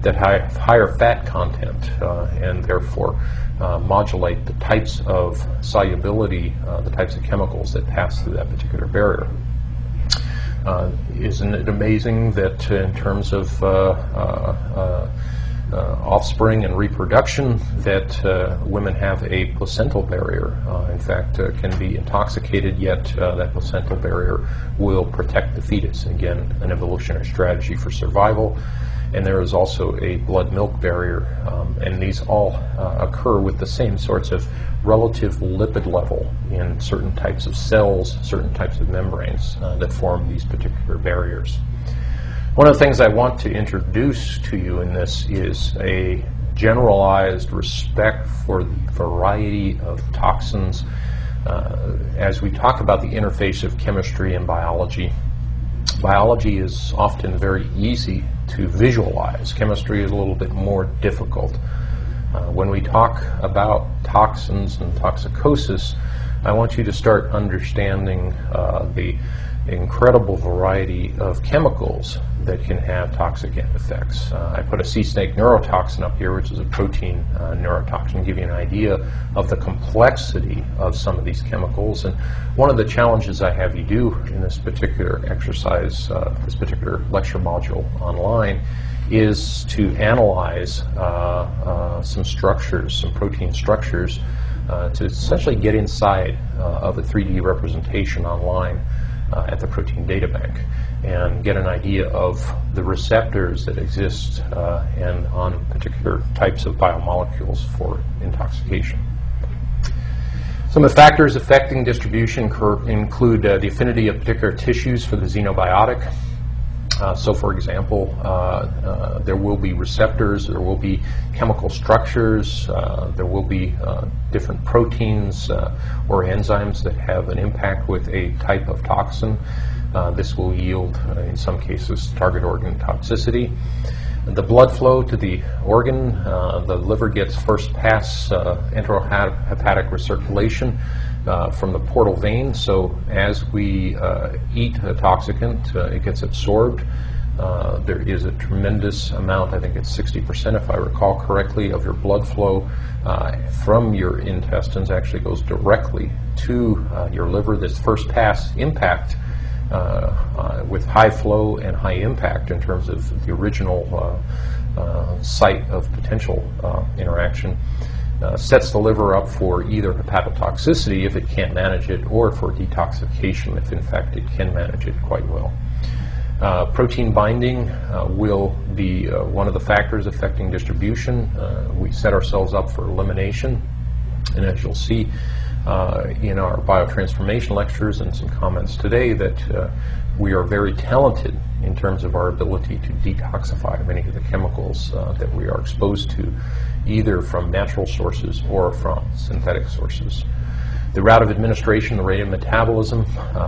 that have higher fat content and therefore modulate the types of solubility, the types of chemicals that pass through that particular barrier. Isn't it amazing that in terms of offspring and reproduction that women have a placental barrier, in fact can be intoxicated, yet that placental barrier will protect the fetus. Again, an evolutionary strategy for survival. And there is also a blood-milk barrier, and these all occur with the same sorts of relative lipid level in certain types of cells, certain types of membranes that form these particular barriers. One of the things I want to introduce to you in this is a generalized respect for the variety of toxins as we talk about the interface of chemistry and biology. Biology is often very easy to visualize. Chemistry is a little bit more difficult. When we talk about toxins and toxicosis, I want you to start understanding the incredible variety of chemicals that can have toxic effects. I put a sea snake neurotoxin up here, which is a protein neurotoxin, to give you an idea of the complexity of some of these chemicals. And one of the challenges I have you do in this particular exercise, this particular lecture module online, is to analyze some structures, some protein structures, to essentially get inside of a 3D representation online at the Protein Data Bank and get an idea of the receptors that exist and on particular types of biomolecules for intoxication. Some of the factors affecting distribution include the affinity of particular tissues for the xenobiotic. So for example, there will be receptors, there will be chemical structures, there will be different proteins or enzymes that have an impact with a type of toxin. This will yield, in some cases, target organ toxicity. The blood flow to the organ, the liver gets first pass enterohepatic recirculation from the portal vein. So as we eat a toxicant, it gets absorbed. There is a tremendous amount, I think it's 60% if I recall correctly, of your blood flow from your intestines actually goes directly to your liver. This first pass impact with high flow and high impact in terms of the original site of potential interaction sets the liver up for either hepatotoxicity if it can't manage it, or for detoxification if in fact it can manage it quite well. Protein binding will be one of the factors affecting distribution. We set ourselves up for elimination, and as you'll see, in our biotransformation lectures and some comments today, that we are very talented in terms of our ability to detoxify many of the chemicals that we are exposed to, either from natural sources or from synthetic sources. The route of administration, the rate of metabolism,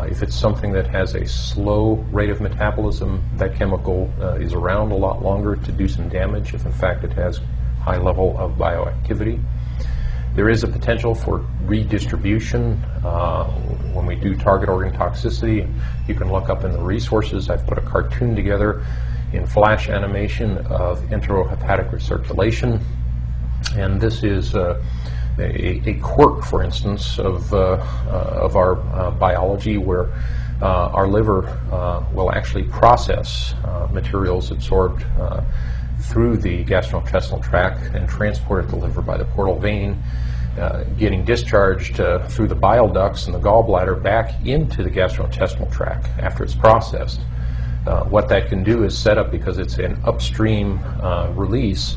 if it's something that has a slow rate of metabolism, that chemical is around a lot longer to do some damage if in fact it has high level of bioactivity. There is a potential for redistribution when we do target organ toxicity. You can look up in the resources. I've put a cartoon together in flash animation of enterohepatic recirculation. And this is a quirk, for instance, of our biology, where our liver will actually process materials absorbed through the gastrointestinal tract and transported to the liver by the portal vein, getting discharged through the bile ducts and the gallbladder back into the gastrointestinal tract after it's processed. What that can do is set up, because it's an upstream release,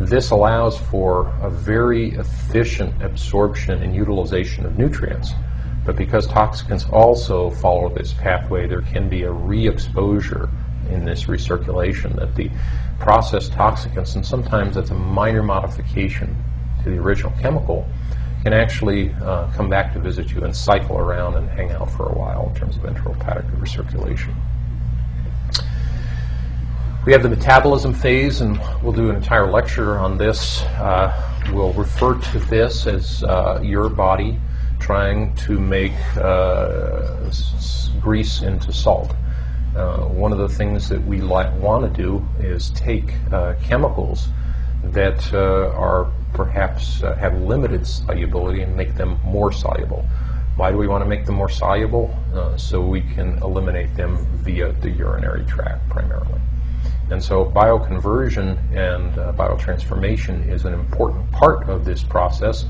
this allows for a very efficient absorption and utilization of nutrients. But because toxicants also follow this pathway, there can be a re-exposure in this recirculation that the processed toxicants, and sometimes that's a minor modification to the original chemical, can actually come back to visit you and cycle around and hang out for a while in terms of enterohepatic recirculation. We have the metabolism phase, and we'll do an entire lecture on this. We'll refer to this as your body trying to make grease into salt. One of the things that we want to do is take chemicals that are perhaps have limited solubility and make them more soluble. Why do we want to make them more soluble? So we can eliminate them via the urinary tract primarily. And so bioconversion and biotransformation is an important part of this process.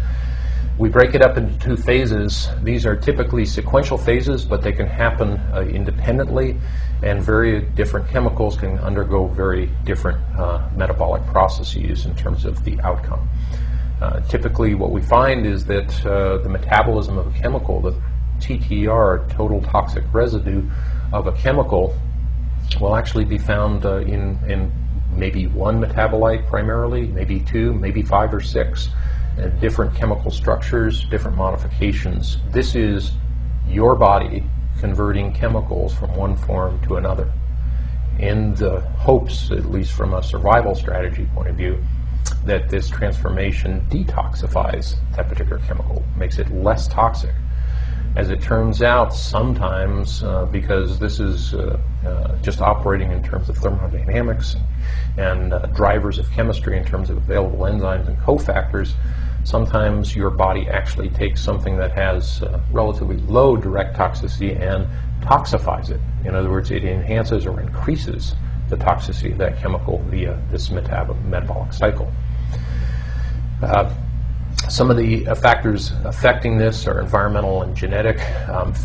We break it up into two phases. These are typically sequential phases, but they can happen independently, and very different chemicals can undergo very different metabolic processes in terms of the outcome. Typically what we find is that the metabolism of a chemical, the TTR, total toxic residue of a chemical, will actually be found in maybe one metabolite primarily, maybe two, maybe five or six, and different chemical structures, different modifications. This is your body converting chemicals from one form to another in the hopes, at least from a survival strategy point of view, that this transformation detoxifies that particular chemical, makes it less toxic. As it turns out, sometimes, because this is just operating in terms of thermodynamics and drivers of chemistry in terms of available enzymes and cofactors, sometimes your body actually takes something that has relatively low direct toxicity and toxifies it. In other words, it enhances or increases the toxicity of that chemical via this metabolic cycle. Some of the factors affecting this are environmental and genetic.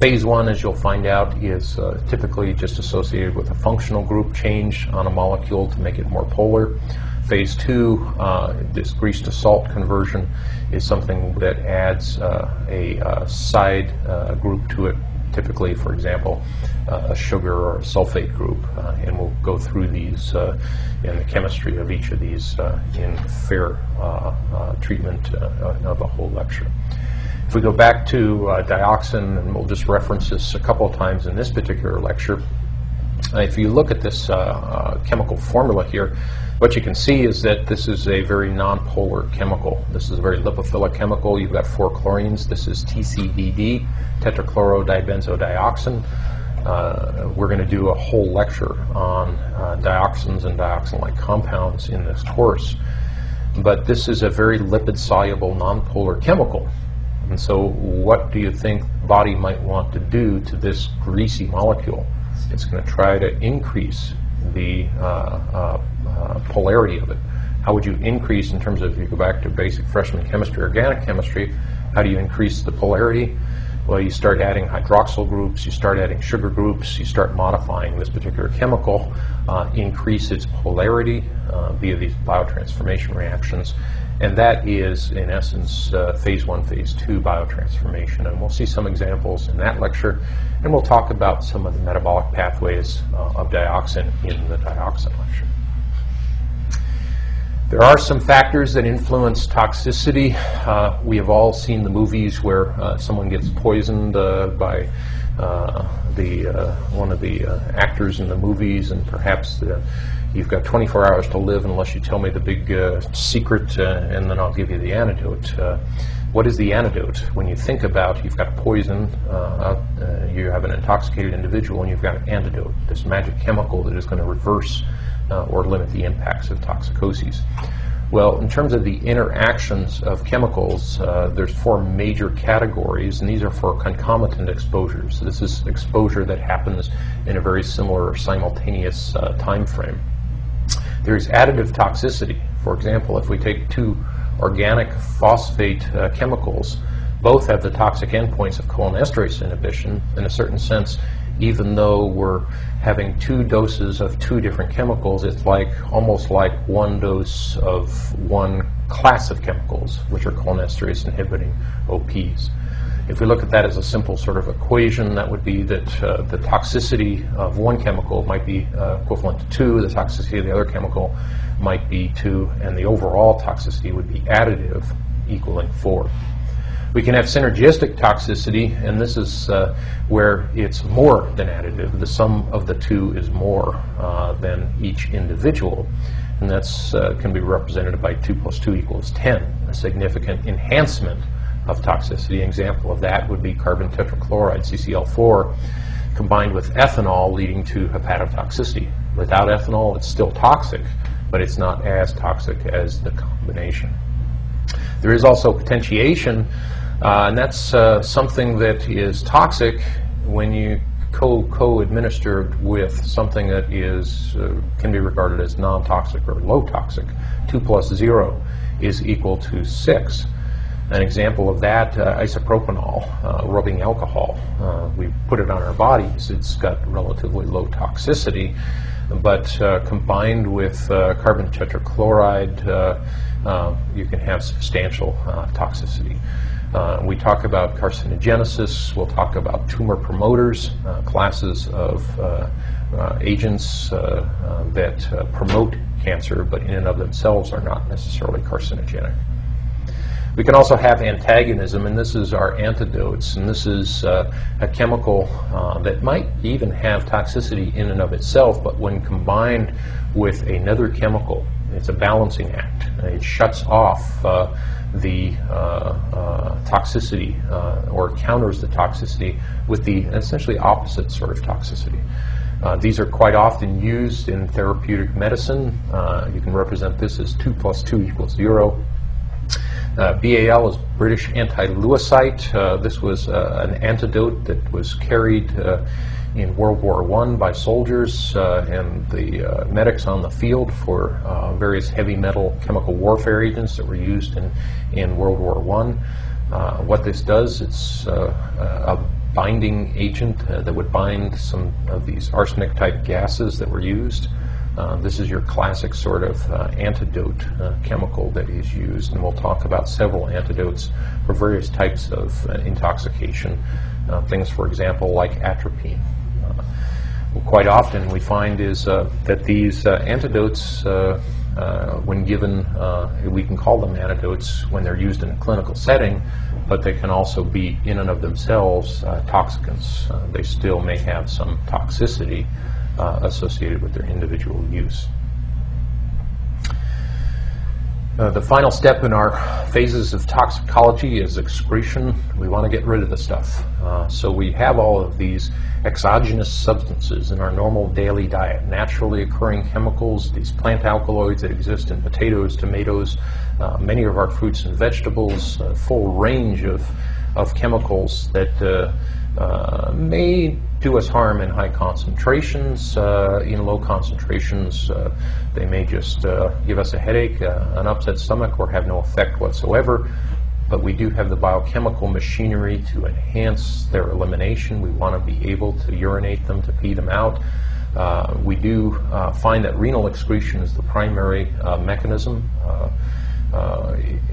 Phase one, as you'll find out, is typically just associated with a functional group change on a molecule to make it more polar. Phase two, this grease to salt conversion, is something that adds a side group to it, typically, for example, a sugar or a sulfate group. And we'll go through these and the chemistry of each of these in fair treatment of a whole lecture. If we go back to dioxin, and we'll just reference this a couple of times in this particular lecture, if you look at this chemical formula here, what you can see is that this is a very nonpolar chemical. This is a very lipophilic chemical. You've got four chlorines. This is TCDD, tetrachlorodibenzodioxin. We're going to do a whole lecture on dioxins and dioxin-like compounds in this course. But this is a very lipid-soluble nonpolar chemical. And so what do you think the body might want to do to this greasy molecule? It's going to try to increase the polarity of it. How would you increase, in terms of, if you go back to basic freshman chemistry, organic chemistry, how do you increase the polarity? Well, you start adding hydroxyl groups, you start adding sugar groups, you start modifying this particular chemical, increase its polarity via these biotransformation reactions. And that is, in essence, phase one, phase two biotransformation. And we'll see some examples in that lecture. And we'll talk about some of the metabolic pathways of dioxin in the dioxin lecture. There are some factors that influence toxicity. We have all seen the movies where someone gets poisoned by one of the actors in the movies, and perhaps you've got 24 hours to live unless you tell me the big secret, and then I'll give you the antidote. What is the antidote? When you think about, you've got poison, you have an intoxicated individual, and you've got an antidote, this magic chemical that is going to reverse or limit the impacts of toxicoses. Well, in terms of the interactions of chemicals, there's four major categories, and these are for concomitant exposures. So this is exposure that happens in a very similar simultaneous time frame. There is additive toxicity. For example, if we take two organic phosphate chemicals, both have the toxic endpoints of cholinesterase inhibition. In a certain sense, even though we're having two doses of two different chemicals, it's like almost like one dose of one class of chemicals, which are cholinesterase inhibiting OPs. If we look at that as a simple sort of equation, that would be that the toxicity of one chemical might be equivalent to 2, the toxicity of the other chemical might be 2, and the overall toxicity would be additive, equaling 4. We can have synergistic toxicity, and this is where it's more than additive. The sum of the two is more than each individual, and that's can be represented by 2 + 2 = 10, a significant enhancement of toxicity. An example of that would be carbon tetrachloride, CCl4, combined with ethanol, leading to hepatotoxicity. Without ethanol, it's still toxic, but it's not as toxic as the combination. There is also potentiation, and that's something that is toxic when you co-administered with something that is can be regarded as non-toxic or low toxic. 2 + 0 = 6. An example of that, isopropanol, rubbing alcohol. We put it on our bodies. It's got relatively low toxicity, but combined with carbon tetrachloride, you can have substantial toxicity. We talk about carcinogenesis. We'll talk about tumor promoters, classes of agents that promote cancer, but in and of themselves are not necessarily carcinogenic. We can also have antagonism, and this is our antidotes, and this is a chemical that might even have toxicity in and of itself, but when combined with another chemical, it's a balancing act. It shuts off the toxicity or counters the toxicity with the essentially opposite sort of toxicity. These are quite often used in therapeutic medicine. You can represent this as 2 + 2 = 0. BAL is British anti-leucite. This was an antidote that was carried in World War I by soldiers and the medics on the field for various heavy metal chemical warfare agents that were used in World War I. What this does, it's a binding agent that would bind some of these arsenic-type gases that were used. This is your classic sort of antidote chemical that is used, and we'll talk about several antidotes for various types of intoxication, things, for example, like atropine. Quite often we find is that these antidotes, when given, we can call them antidotes when they're used in a clinical setting, but they can also be in and of themselves toxicants. They still may have some toxicity associated with their individual use. The final step in our phases of toxicology is excretion. We want to get rid of the stuff. So we have all of these exogenous substances in our normal daily diet, naturally occurring chemicals, these plant alkaloids that exist in potatoes, tomatoes, many of our fruits and vegetables, a full range of chemicals that may do us harm in high concentrations. In low concentrations, they may just give us a headache, an upset stomach, or have no effect whatsoever. But we do have the biochemical machinery to enhance their elimination. We want to be able to urinate them, to pee them out. We do find that renal excretion is the primary mechanism.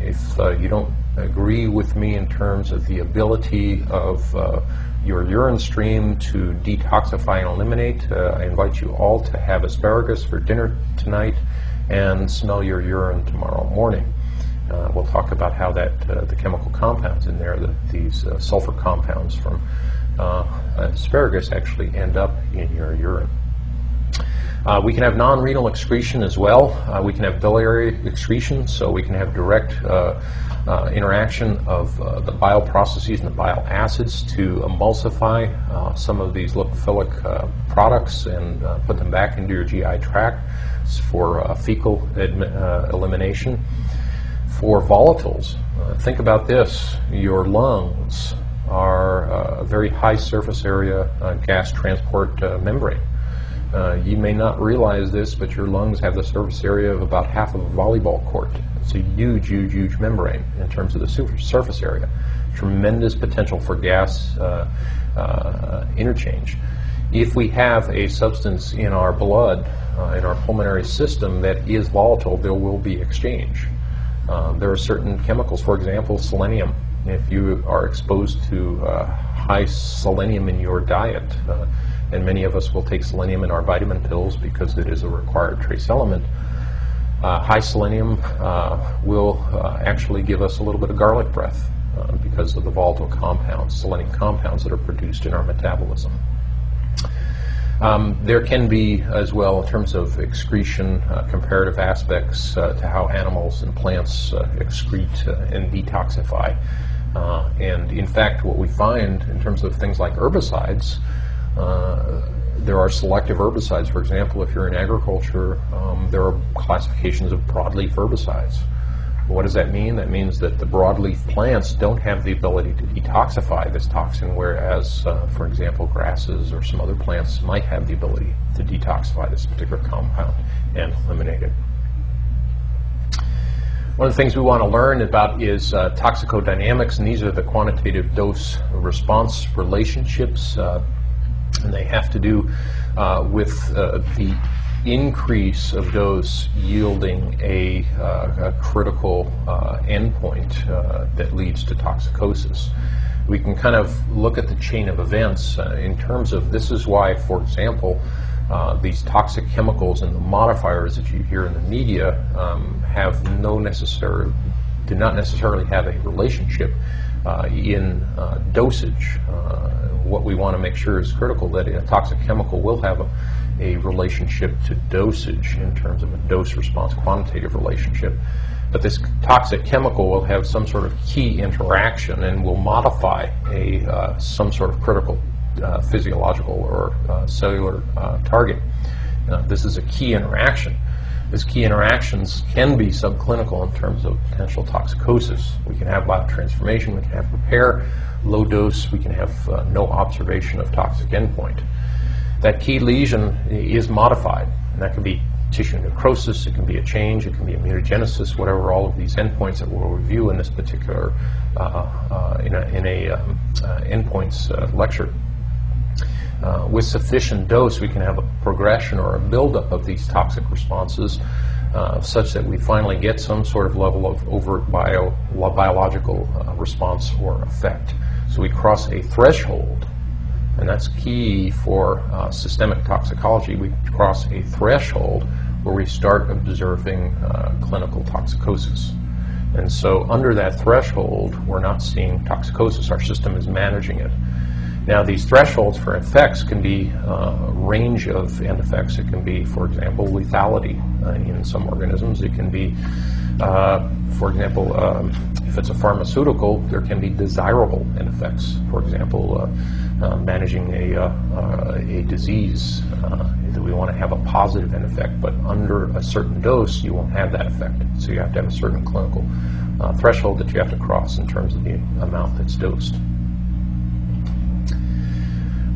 If you don't agree with me in terms of the ability of your urine stream to detoxify and eliminate, I invite you all to have asparagus for dinner tonight and smell your urine tomorrow morning. We'll talk about how that the chemical compounds in there, these sulfur compounds from asparagus actually end up in your urine. We can have non-renal excretion as well. We can have biliary excretion, so we can have direct interaction of the bile processes and the bile acids to emulsify some of these lipophilic products and put them back into your GI tract for fecal elimination. For volatiles, think about this. Your lungs are a very high surface area gas transport membrane. You may not realize this, but your lungs have the surface area of about half of a volleyball court. It's a huge, huge, huge membrane in terms of the surface area. Tremendous potential for gas interchange. If we have a substance in our blood, in our pulmonary system that is volatile, there will be exchange. There are certain chemicals, for example, selenium. If you are exposed to high selenium in your diet, and many of us will take selenium in our vitamin pills because it is a required trace element, high selenium will actually give us a little bit of garlic breath because of the volatile compounds, selenium compounds that are produced in our metabolism. There can be, as well, in terms of excretion, comparative aspects to how animals and plants excrete and detoxify. And in fact, what we find in terms of things like herbicides, there are selective herbicides. For example, if you're in agriculture, there are classifications of broadleaf herbicides. What does that mean? That means that the broadleaf plants don't have the ability to detoxify this toxin, whereas, for example, grasses or some other plants might have the ability to detoxify this particular compound and eliminate it. One of the things we want to learn about is toxicodynamics, and these are the quantitative dose-response relationships, and they have to do with the increase of dose yielding a critical endpoint that leads to toxicosis. We can kind of look at the chain of events in terms of this is why, for example, these toxic chemicals and the modifiers that you hear in the media have do not necessarily have a relationship in dosage. What we want to make sure is critical that a toxic chemical will have a relationship to dosage in terms of a dose-response quantitative relationship. But this toxic chemical will have some sort of key interaction and will modify some sort of critical physiological or cellular target. This is a key interaction. These key interactions can be subclinical in terms of potential toxicosis. We can have biotransformation, we can have repair, low dose, we can have no observation of toxic endpoint. That key lesion is modified, and that can be tissue necrosis, it can be a change, it can be immunogenesis, whatever, all of these endpoints that we'll review in this particular endpoints lecture. With sufficient dose, we can have a progression or a buildup of these toxic responses such that we finally get some sort of level of overt biological response or effect. So we cross a threshold, and that's key for systemic toxicology. We cross a threshold where we start observing clinical toxicosis. And so under that threshold, we're not seeing toxicosis. Our system is managing it. Now, these thresholds for effects can be a range of end effects. It can be, for example, lethality in some organisms. It can be, for example, if it's a pharmaceutical, there can be desirable end effects. For example, managing a disease that we want to have a positive end effect, but under a certain dose, you won't have that effect. So you have to have a certain clinical threshold that you have to cross in terms of the amount that's dosed.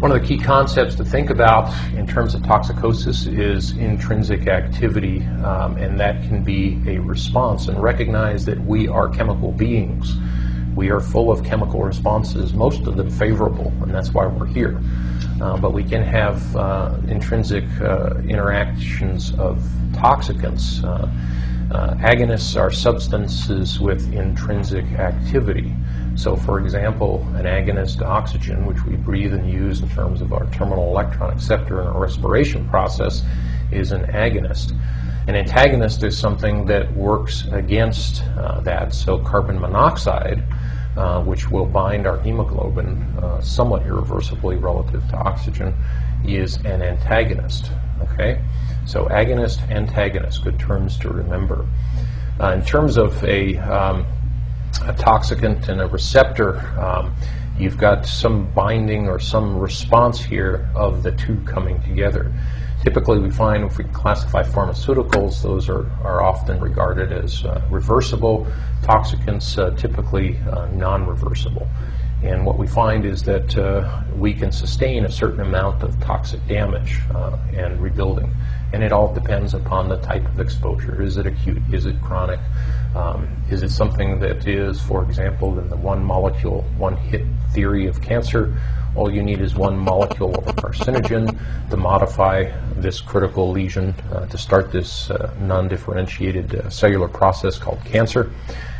One of the key concepts to think about in terms of toxicosis is intrinsic activity, and that can be a response. And recognize that we are chemical beings. We are full of chemical responses, most of them favorable, and that's why we're here. But we can have intrinsic interactions of toxicants. Agonists are substances with intrinsic activity. So, for example, an agonist to oxygen, which we breathe and use in terms of our terminal electron acceptor in our respiration process, is an agonist. An antagonist is something that works against that. So carbon monoxide, which will bind our hemoglobin somewhat irreversibly relative to oxygen, is an antagonist. Okay? So agonist, antagonist, good terms to remember. In terms of a toxicant and a receptor, you've got some binding or some response here of the two coming together. Typically we find if we classify pharmaceuticals, those are often regarded as reversible. Toxicants typically non-reversible. And what we find is that we can sustain a certain amount of toxic damage and rebuilding. And it all depends upon the type of exposure. Is it acute? Is it chronic? Is it something that is, for example, in the one molecule, one hit theory of cancer? All you need is one molecule of a carcinogen to modify this critical lesion to start this non-differentiated cellular process called cancer.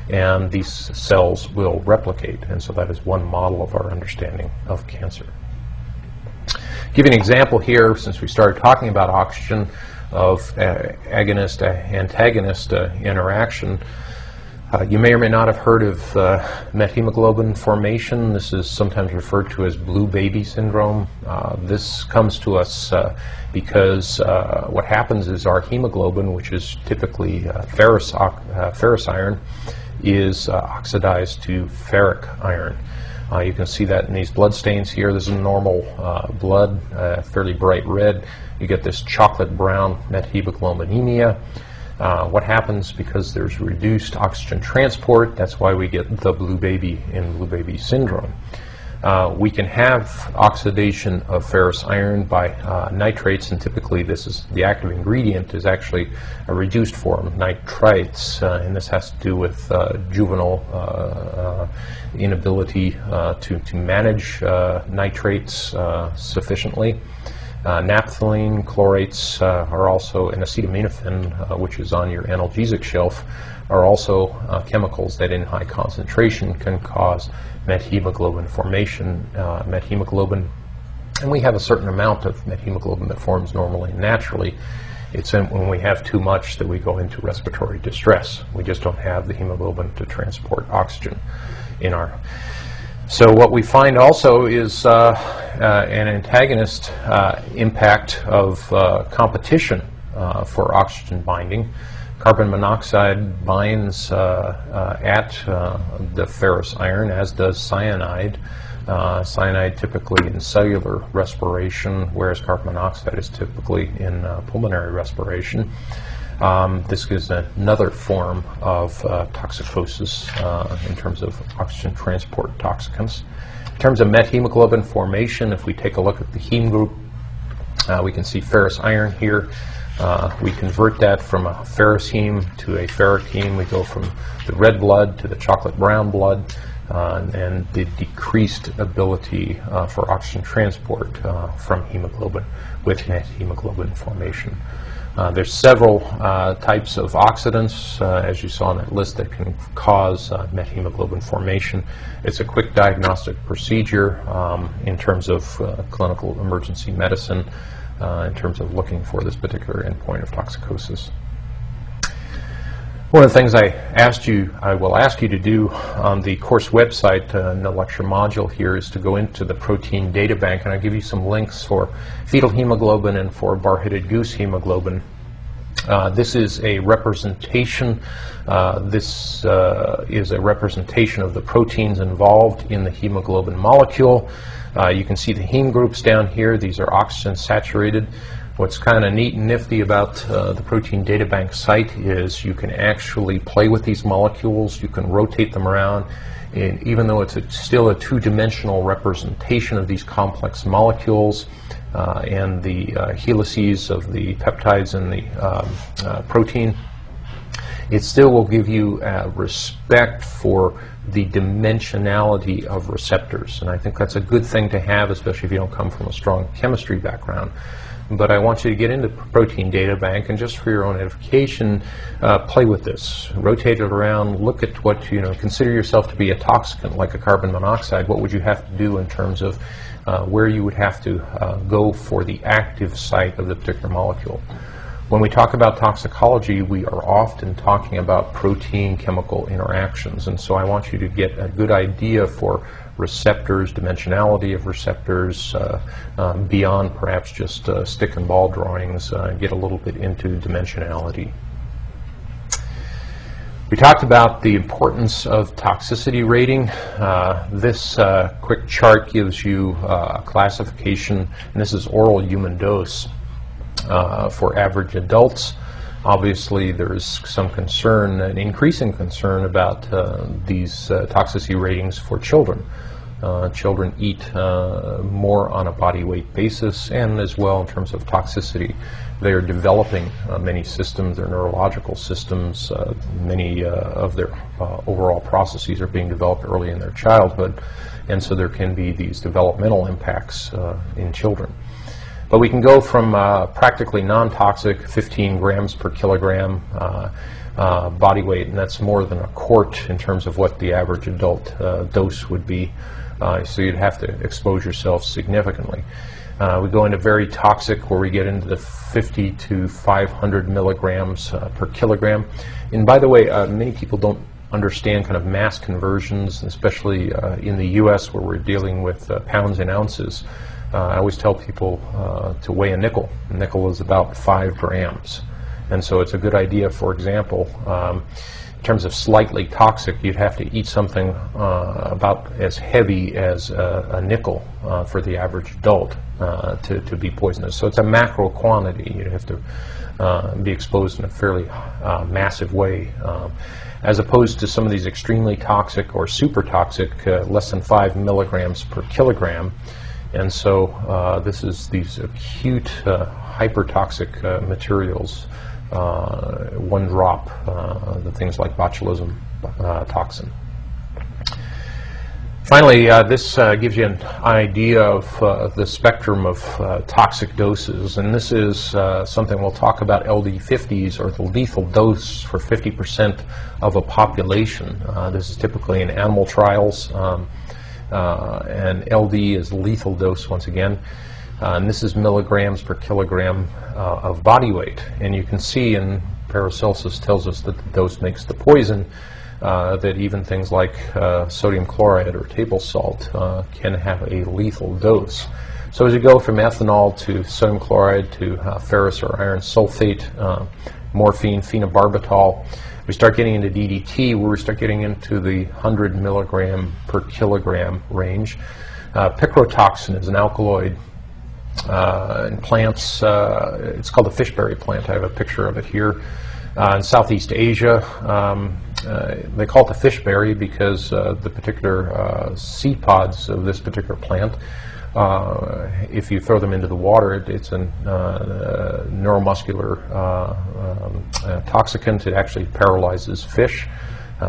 And these cells will replicate. And so that is one model of our understanding of cancer. Give you an example here, since we started talking about oxygen, of agonist-antagonist interaction. You may or may not have heard of methemoglobin formation. This is sometimes referred to as blue baby syndrome. This comes to us because what happens is our hemoglobin, which is typically ferrous iron, is oxidized to ferric iron. You can see that in these blood stains here. This is normal blood, fairly bright red. You get this chocolate brown methemoglobinemia. What happens because there's reduced oxygen transport? That's why we get the blue baby and blue baby syndrome. We can have oxidation of ferrous iron by nitrates, and typically this is the active ingredient is actually a reduced form, nitrites, and this has to do with juvenile inability to manage nitrates sufficiently. Naphthalene, chlorates are also, and acetaminophen, which is on your analgesic shelf, are also chemicals that in high concentration can cause methemoglobin formation, methemoglobin. And we have a certain amount of methemoglobin that forms normally and naturally. It's when we have too much that we go into respiratory distress. We just don't have the hemoglobin to transport oxygen in our. So what we find also is an antagonist impact of competition for oxygen binding. Carbon monoxide binds at the ferrous iron, as does cyanide. Cyanide typically in cellular respiration, whereas carbon monoxide is typically in pulmonary respiration. This is another form of toxophosis in terms of oxygen transport toxicants. In terms of methemoglobin formation, if we take a look at the heme group, we can see ferrous iron here. We convert that from a ferrous heme to a ferric heme. We go from the red blood to the chocolate brown blood, and the decreased ability for oxygen transport from hemoglobin with methemoglobin formation. There's several types of oxidants, as you saw in that list, that can cause methemoglobin formation. It's a quick diagnostic procedure in terms of clinical emergency medicine, in terms of looking for this particular endpoint of toxicosis. One of the things I will ask you to do on the course website in the lecture module here is to go into the Protein Data Bank, and I'll give you some links for fetal hemoglobin and for bar-headed goose hemoglobin. This is a representation. This is a representation of the proteins involved in the hemoglobin molecule. You can see the heme groups down here. These are oxygen-saturated. What's kind of neat and nifty about the Protein Data Bank site is you can actually play with these molecules. You can rotate them around. And even though it's still a two-dimensional representation of these complex molecules and the helices of the peptides and the protein, it still will give you respect for the dimensionality of receptors. And I think that's a good thing to have, especially if you don't come from a strong chemistry background. But I want you to get into Protein Data Bank and just for your own edification, play with this. Rotate it around, look at what, you know, consider yourself to be a toxicant like a carbon monoxide. What would you have to do in terms of where you would have to go for the active site of the particular molecule? When we talk about toxicology, we are often talking about protein-chemical interactions. And so I want you to get a good idea for receptors, dimensionality of receptors, beyond perhaps just stick and ball drawings, get a little bit into dimensionality. We talked about the importance of toxicity rating. This quick chart gives you a classification, and this is oral human dose for average adults. Obviously, there is some concern, an increasing concern, about these toxicity ratings for children. Children eat more on a body weight basis, and as well in terms of toxicity. They are developing many systems, their neurological systems, many of their overall processes are being developed early in their childhood, and so there can be these developmental impacts in children. But we can go from practically non-toxic, 15 grams per kilogram body weight, and that's more than a quart in terms of what the average adult dose would be. So you'd have to expose yourself significantly. We go into very toxic, where we get into the 50 to 500 milligrams per kilogram. And by the way, many people don't understand kind of mass conversions, especially in the US, where we're dealing with pounds and ounces. I always tell people to weigh a nickel. A nickel is about 5 grams. And so it's a good idea, for example, in terms of slightly toxic, you'd have to eat something about as heavy as a nickel for the average adult to be poisonous. So it's a macro quantity. You'd have to be exposed in a fairly massive way, as opposed to some of these extremely toxic or super toxic, less than 5 milligrams per kilogram. And so this is these acute hypertoxic materials. One drop, the things like botulism toxin. Finally, this gives you an idea of the spectrum of toxic doses. And this is something we'll talk about, LD50s, or the lethal dose for 50% of a population. This is typically in animal trials. And LD is lethal dose once again. And this is milligrams per kilogram of body weight. And you can see, and Paracelsus tells us that the dose makes the poison, that even things like sodium chloride or table salt can have a lethal dose. So as you go from ethanol to sodium chloride to ferrous or iron sulfate, morphine, phenobarbital, we start getting into DDT, where we start getting into the 100 milligram per kilogram range. Picrotoxin is an alkaloid. In plants, it's called the fishberry plant. I have a picture of it here. In Southeast Asia, they call it the fishberry because the particular seed pods of this particular plant, if you throw them into the water, it's a neuromuscular toxicant. It actually paralyzes fish.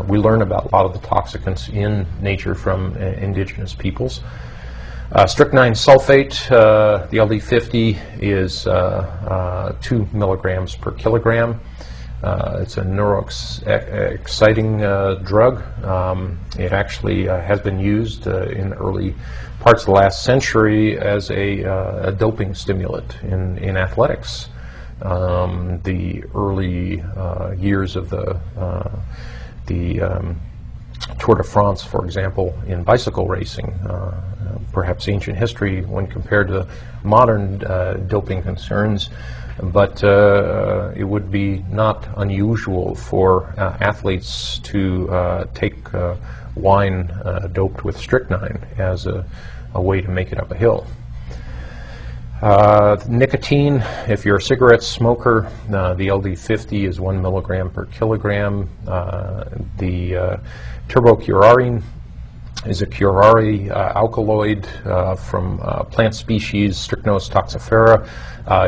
We learn about a lot of the toxicants in nature from indigenous peoples. Strychnine sulfate, the LD50, is 2 milligrams per kilogram. It's a neuroexciting drug. It actually has been used in the early parts of the last century as a doping stimulant in athletics. The early years of the Tour de France, for example, in bicycle racing, perhaps ancient history when compared to modern doping concerns, but it would be not unusual for athletes to take wine doped with strychnine as a way to make it up a hill. Nicotine, if you're a cigarette smoker, the LD50 is 1 milligram per kilogram. The turbocurarine is a curare alkaloid from plant species Strychnos toxifera.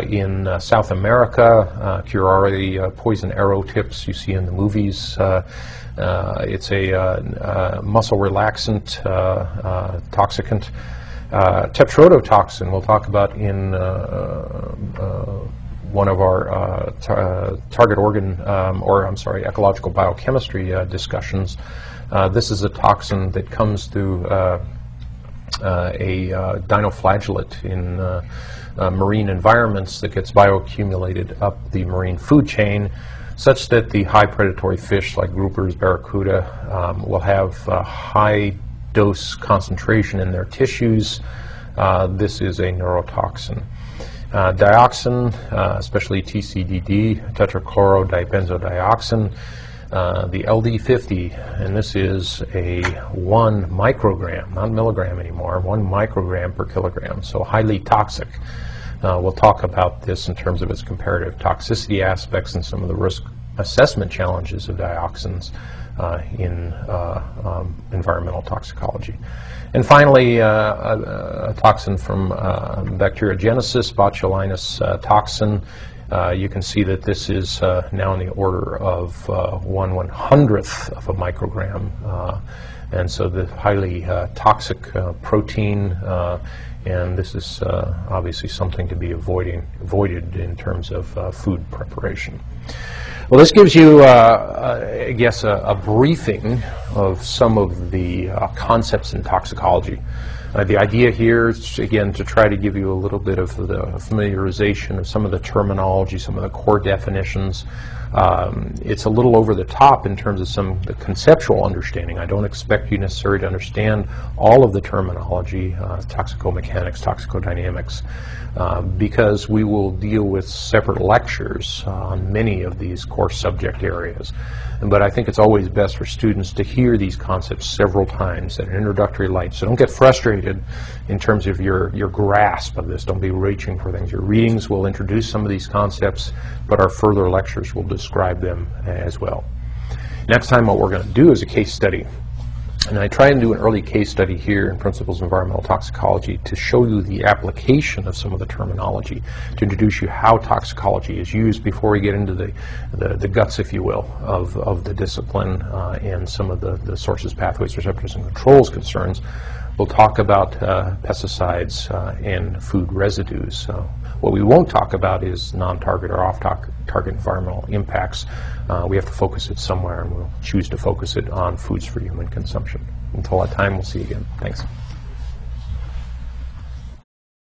In South America, curare poison arrow tips you see in the movies. It's a muscle relaxant toxicant. Tetrodotoxin we'll talk about in one of our target organ, or I'm sorry, ecological biochemistry discussions. This is a toxin that comes through a dinoflagellate in marine environments that gets bioaccumulated up the marine food chain, such that the high predatory fish like groupers, barracuda, will have a high dose concentration in their tissues. This is a neurotoxin. Dioxin, especially TCDD, tetrachlorodibenzodioxin, the LD50, and this is a 1 microgram, not milligram anymore, 1 microgram per kilogram, so highly toxic. We'll talk about this in terms of its comparative toxicity aspects and some of the risk assessment challenges of dioxins in environmental toxicology. And finally, a toxin from bacteriogenesis, botulinus toxin. You can see that this is now in the order of 1/100th of a microgram. And so the highly toxic protein, and this is obviously something to be avoided in terms of food preparation. Well, this gives you, I guess, a briefing of some of the concepts in toxicology. The idea here is, again, to try to give you a little bit of the familiarization of some of the terminology, some of the core definitions. It's a little over the top in terms of the conceptual understanding. I don't expect you necessarily to understand all of the terminology, toxicomechanics, toxicodynamics, because we will deal with separate lectures on many of these core subject areas. But I think it's always best for students to hear these concepts several times at an introductory light. So don't get frustrated in terms of your grasp of this. Don't be reaching for things. Your readings will introduce some of these concepts, but our further lectures will describe them as well. Next time, what we're going to do is a case study. And I try and do an early case study here in Principles of Environmental Toxicology to show you the application of some of the terminology, to introduce you how toxicology is used before we get into the guts, if you will, of the discipline and some of the sources, pathways, receptors, and controls concerns. We'll talk about pesticides and food residues. So what we won't talk about is non-target or off-target environmental impacts. We have to focus it somewhere, and we'll choose to focus it on foods for human consumption. Until that time, we'll see you again. Thanks.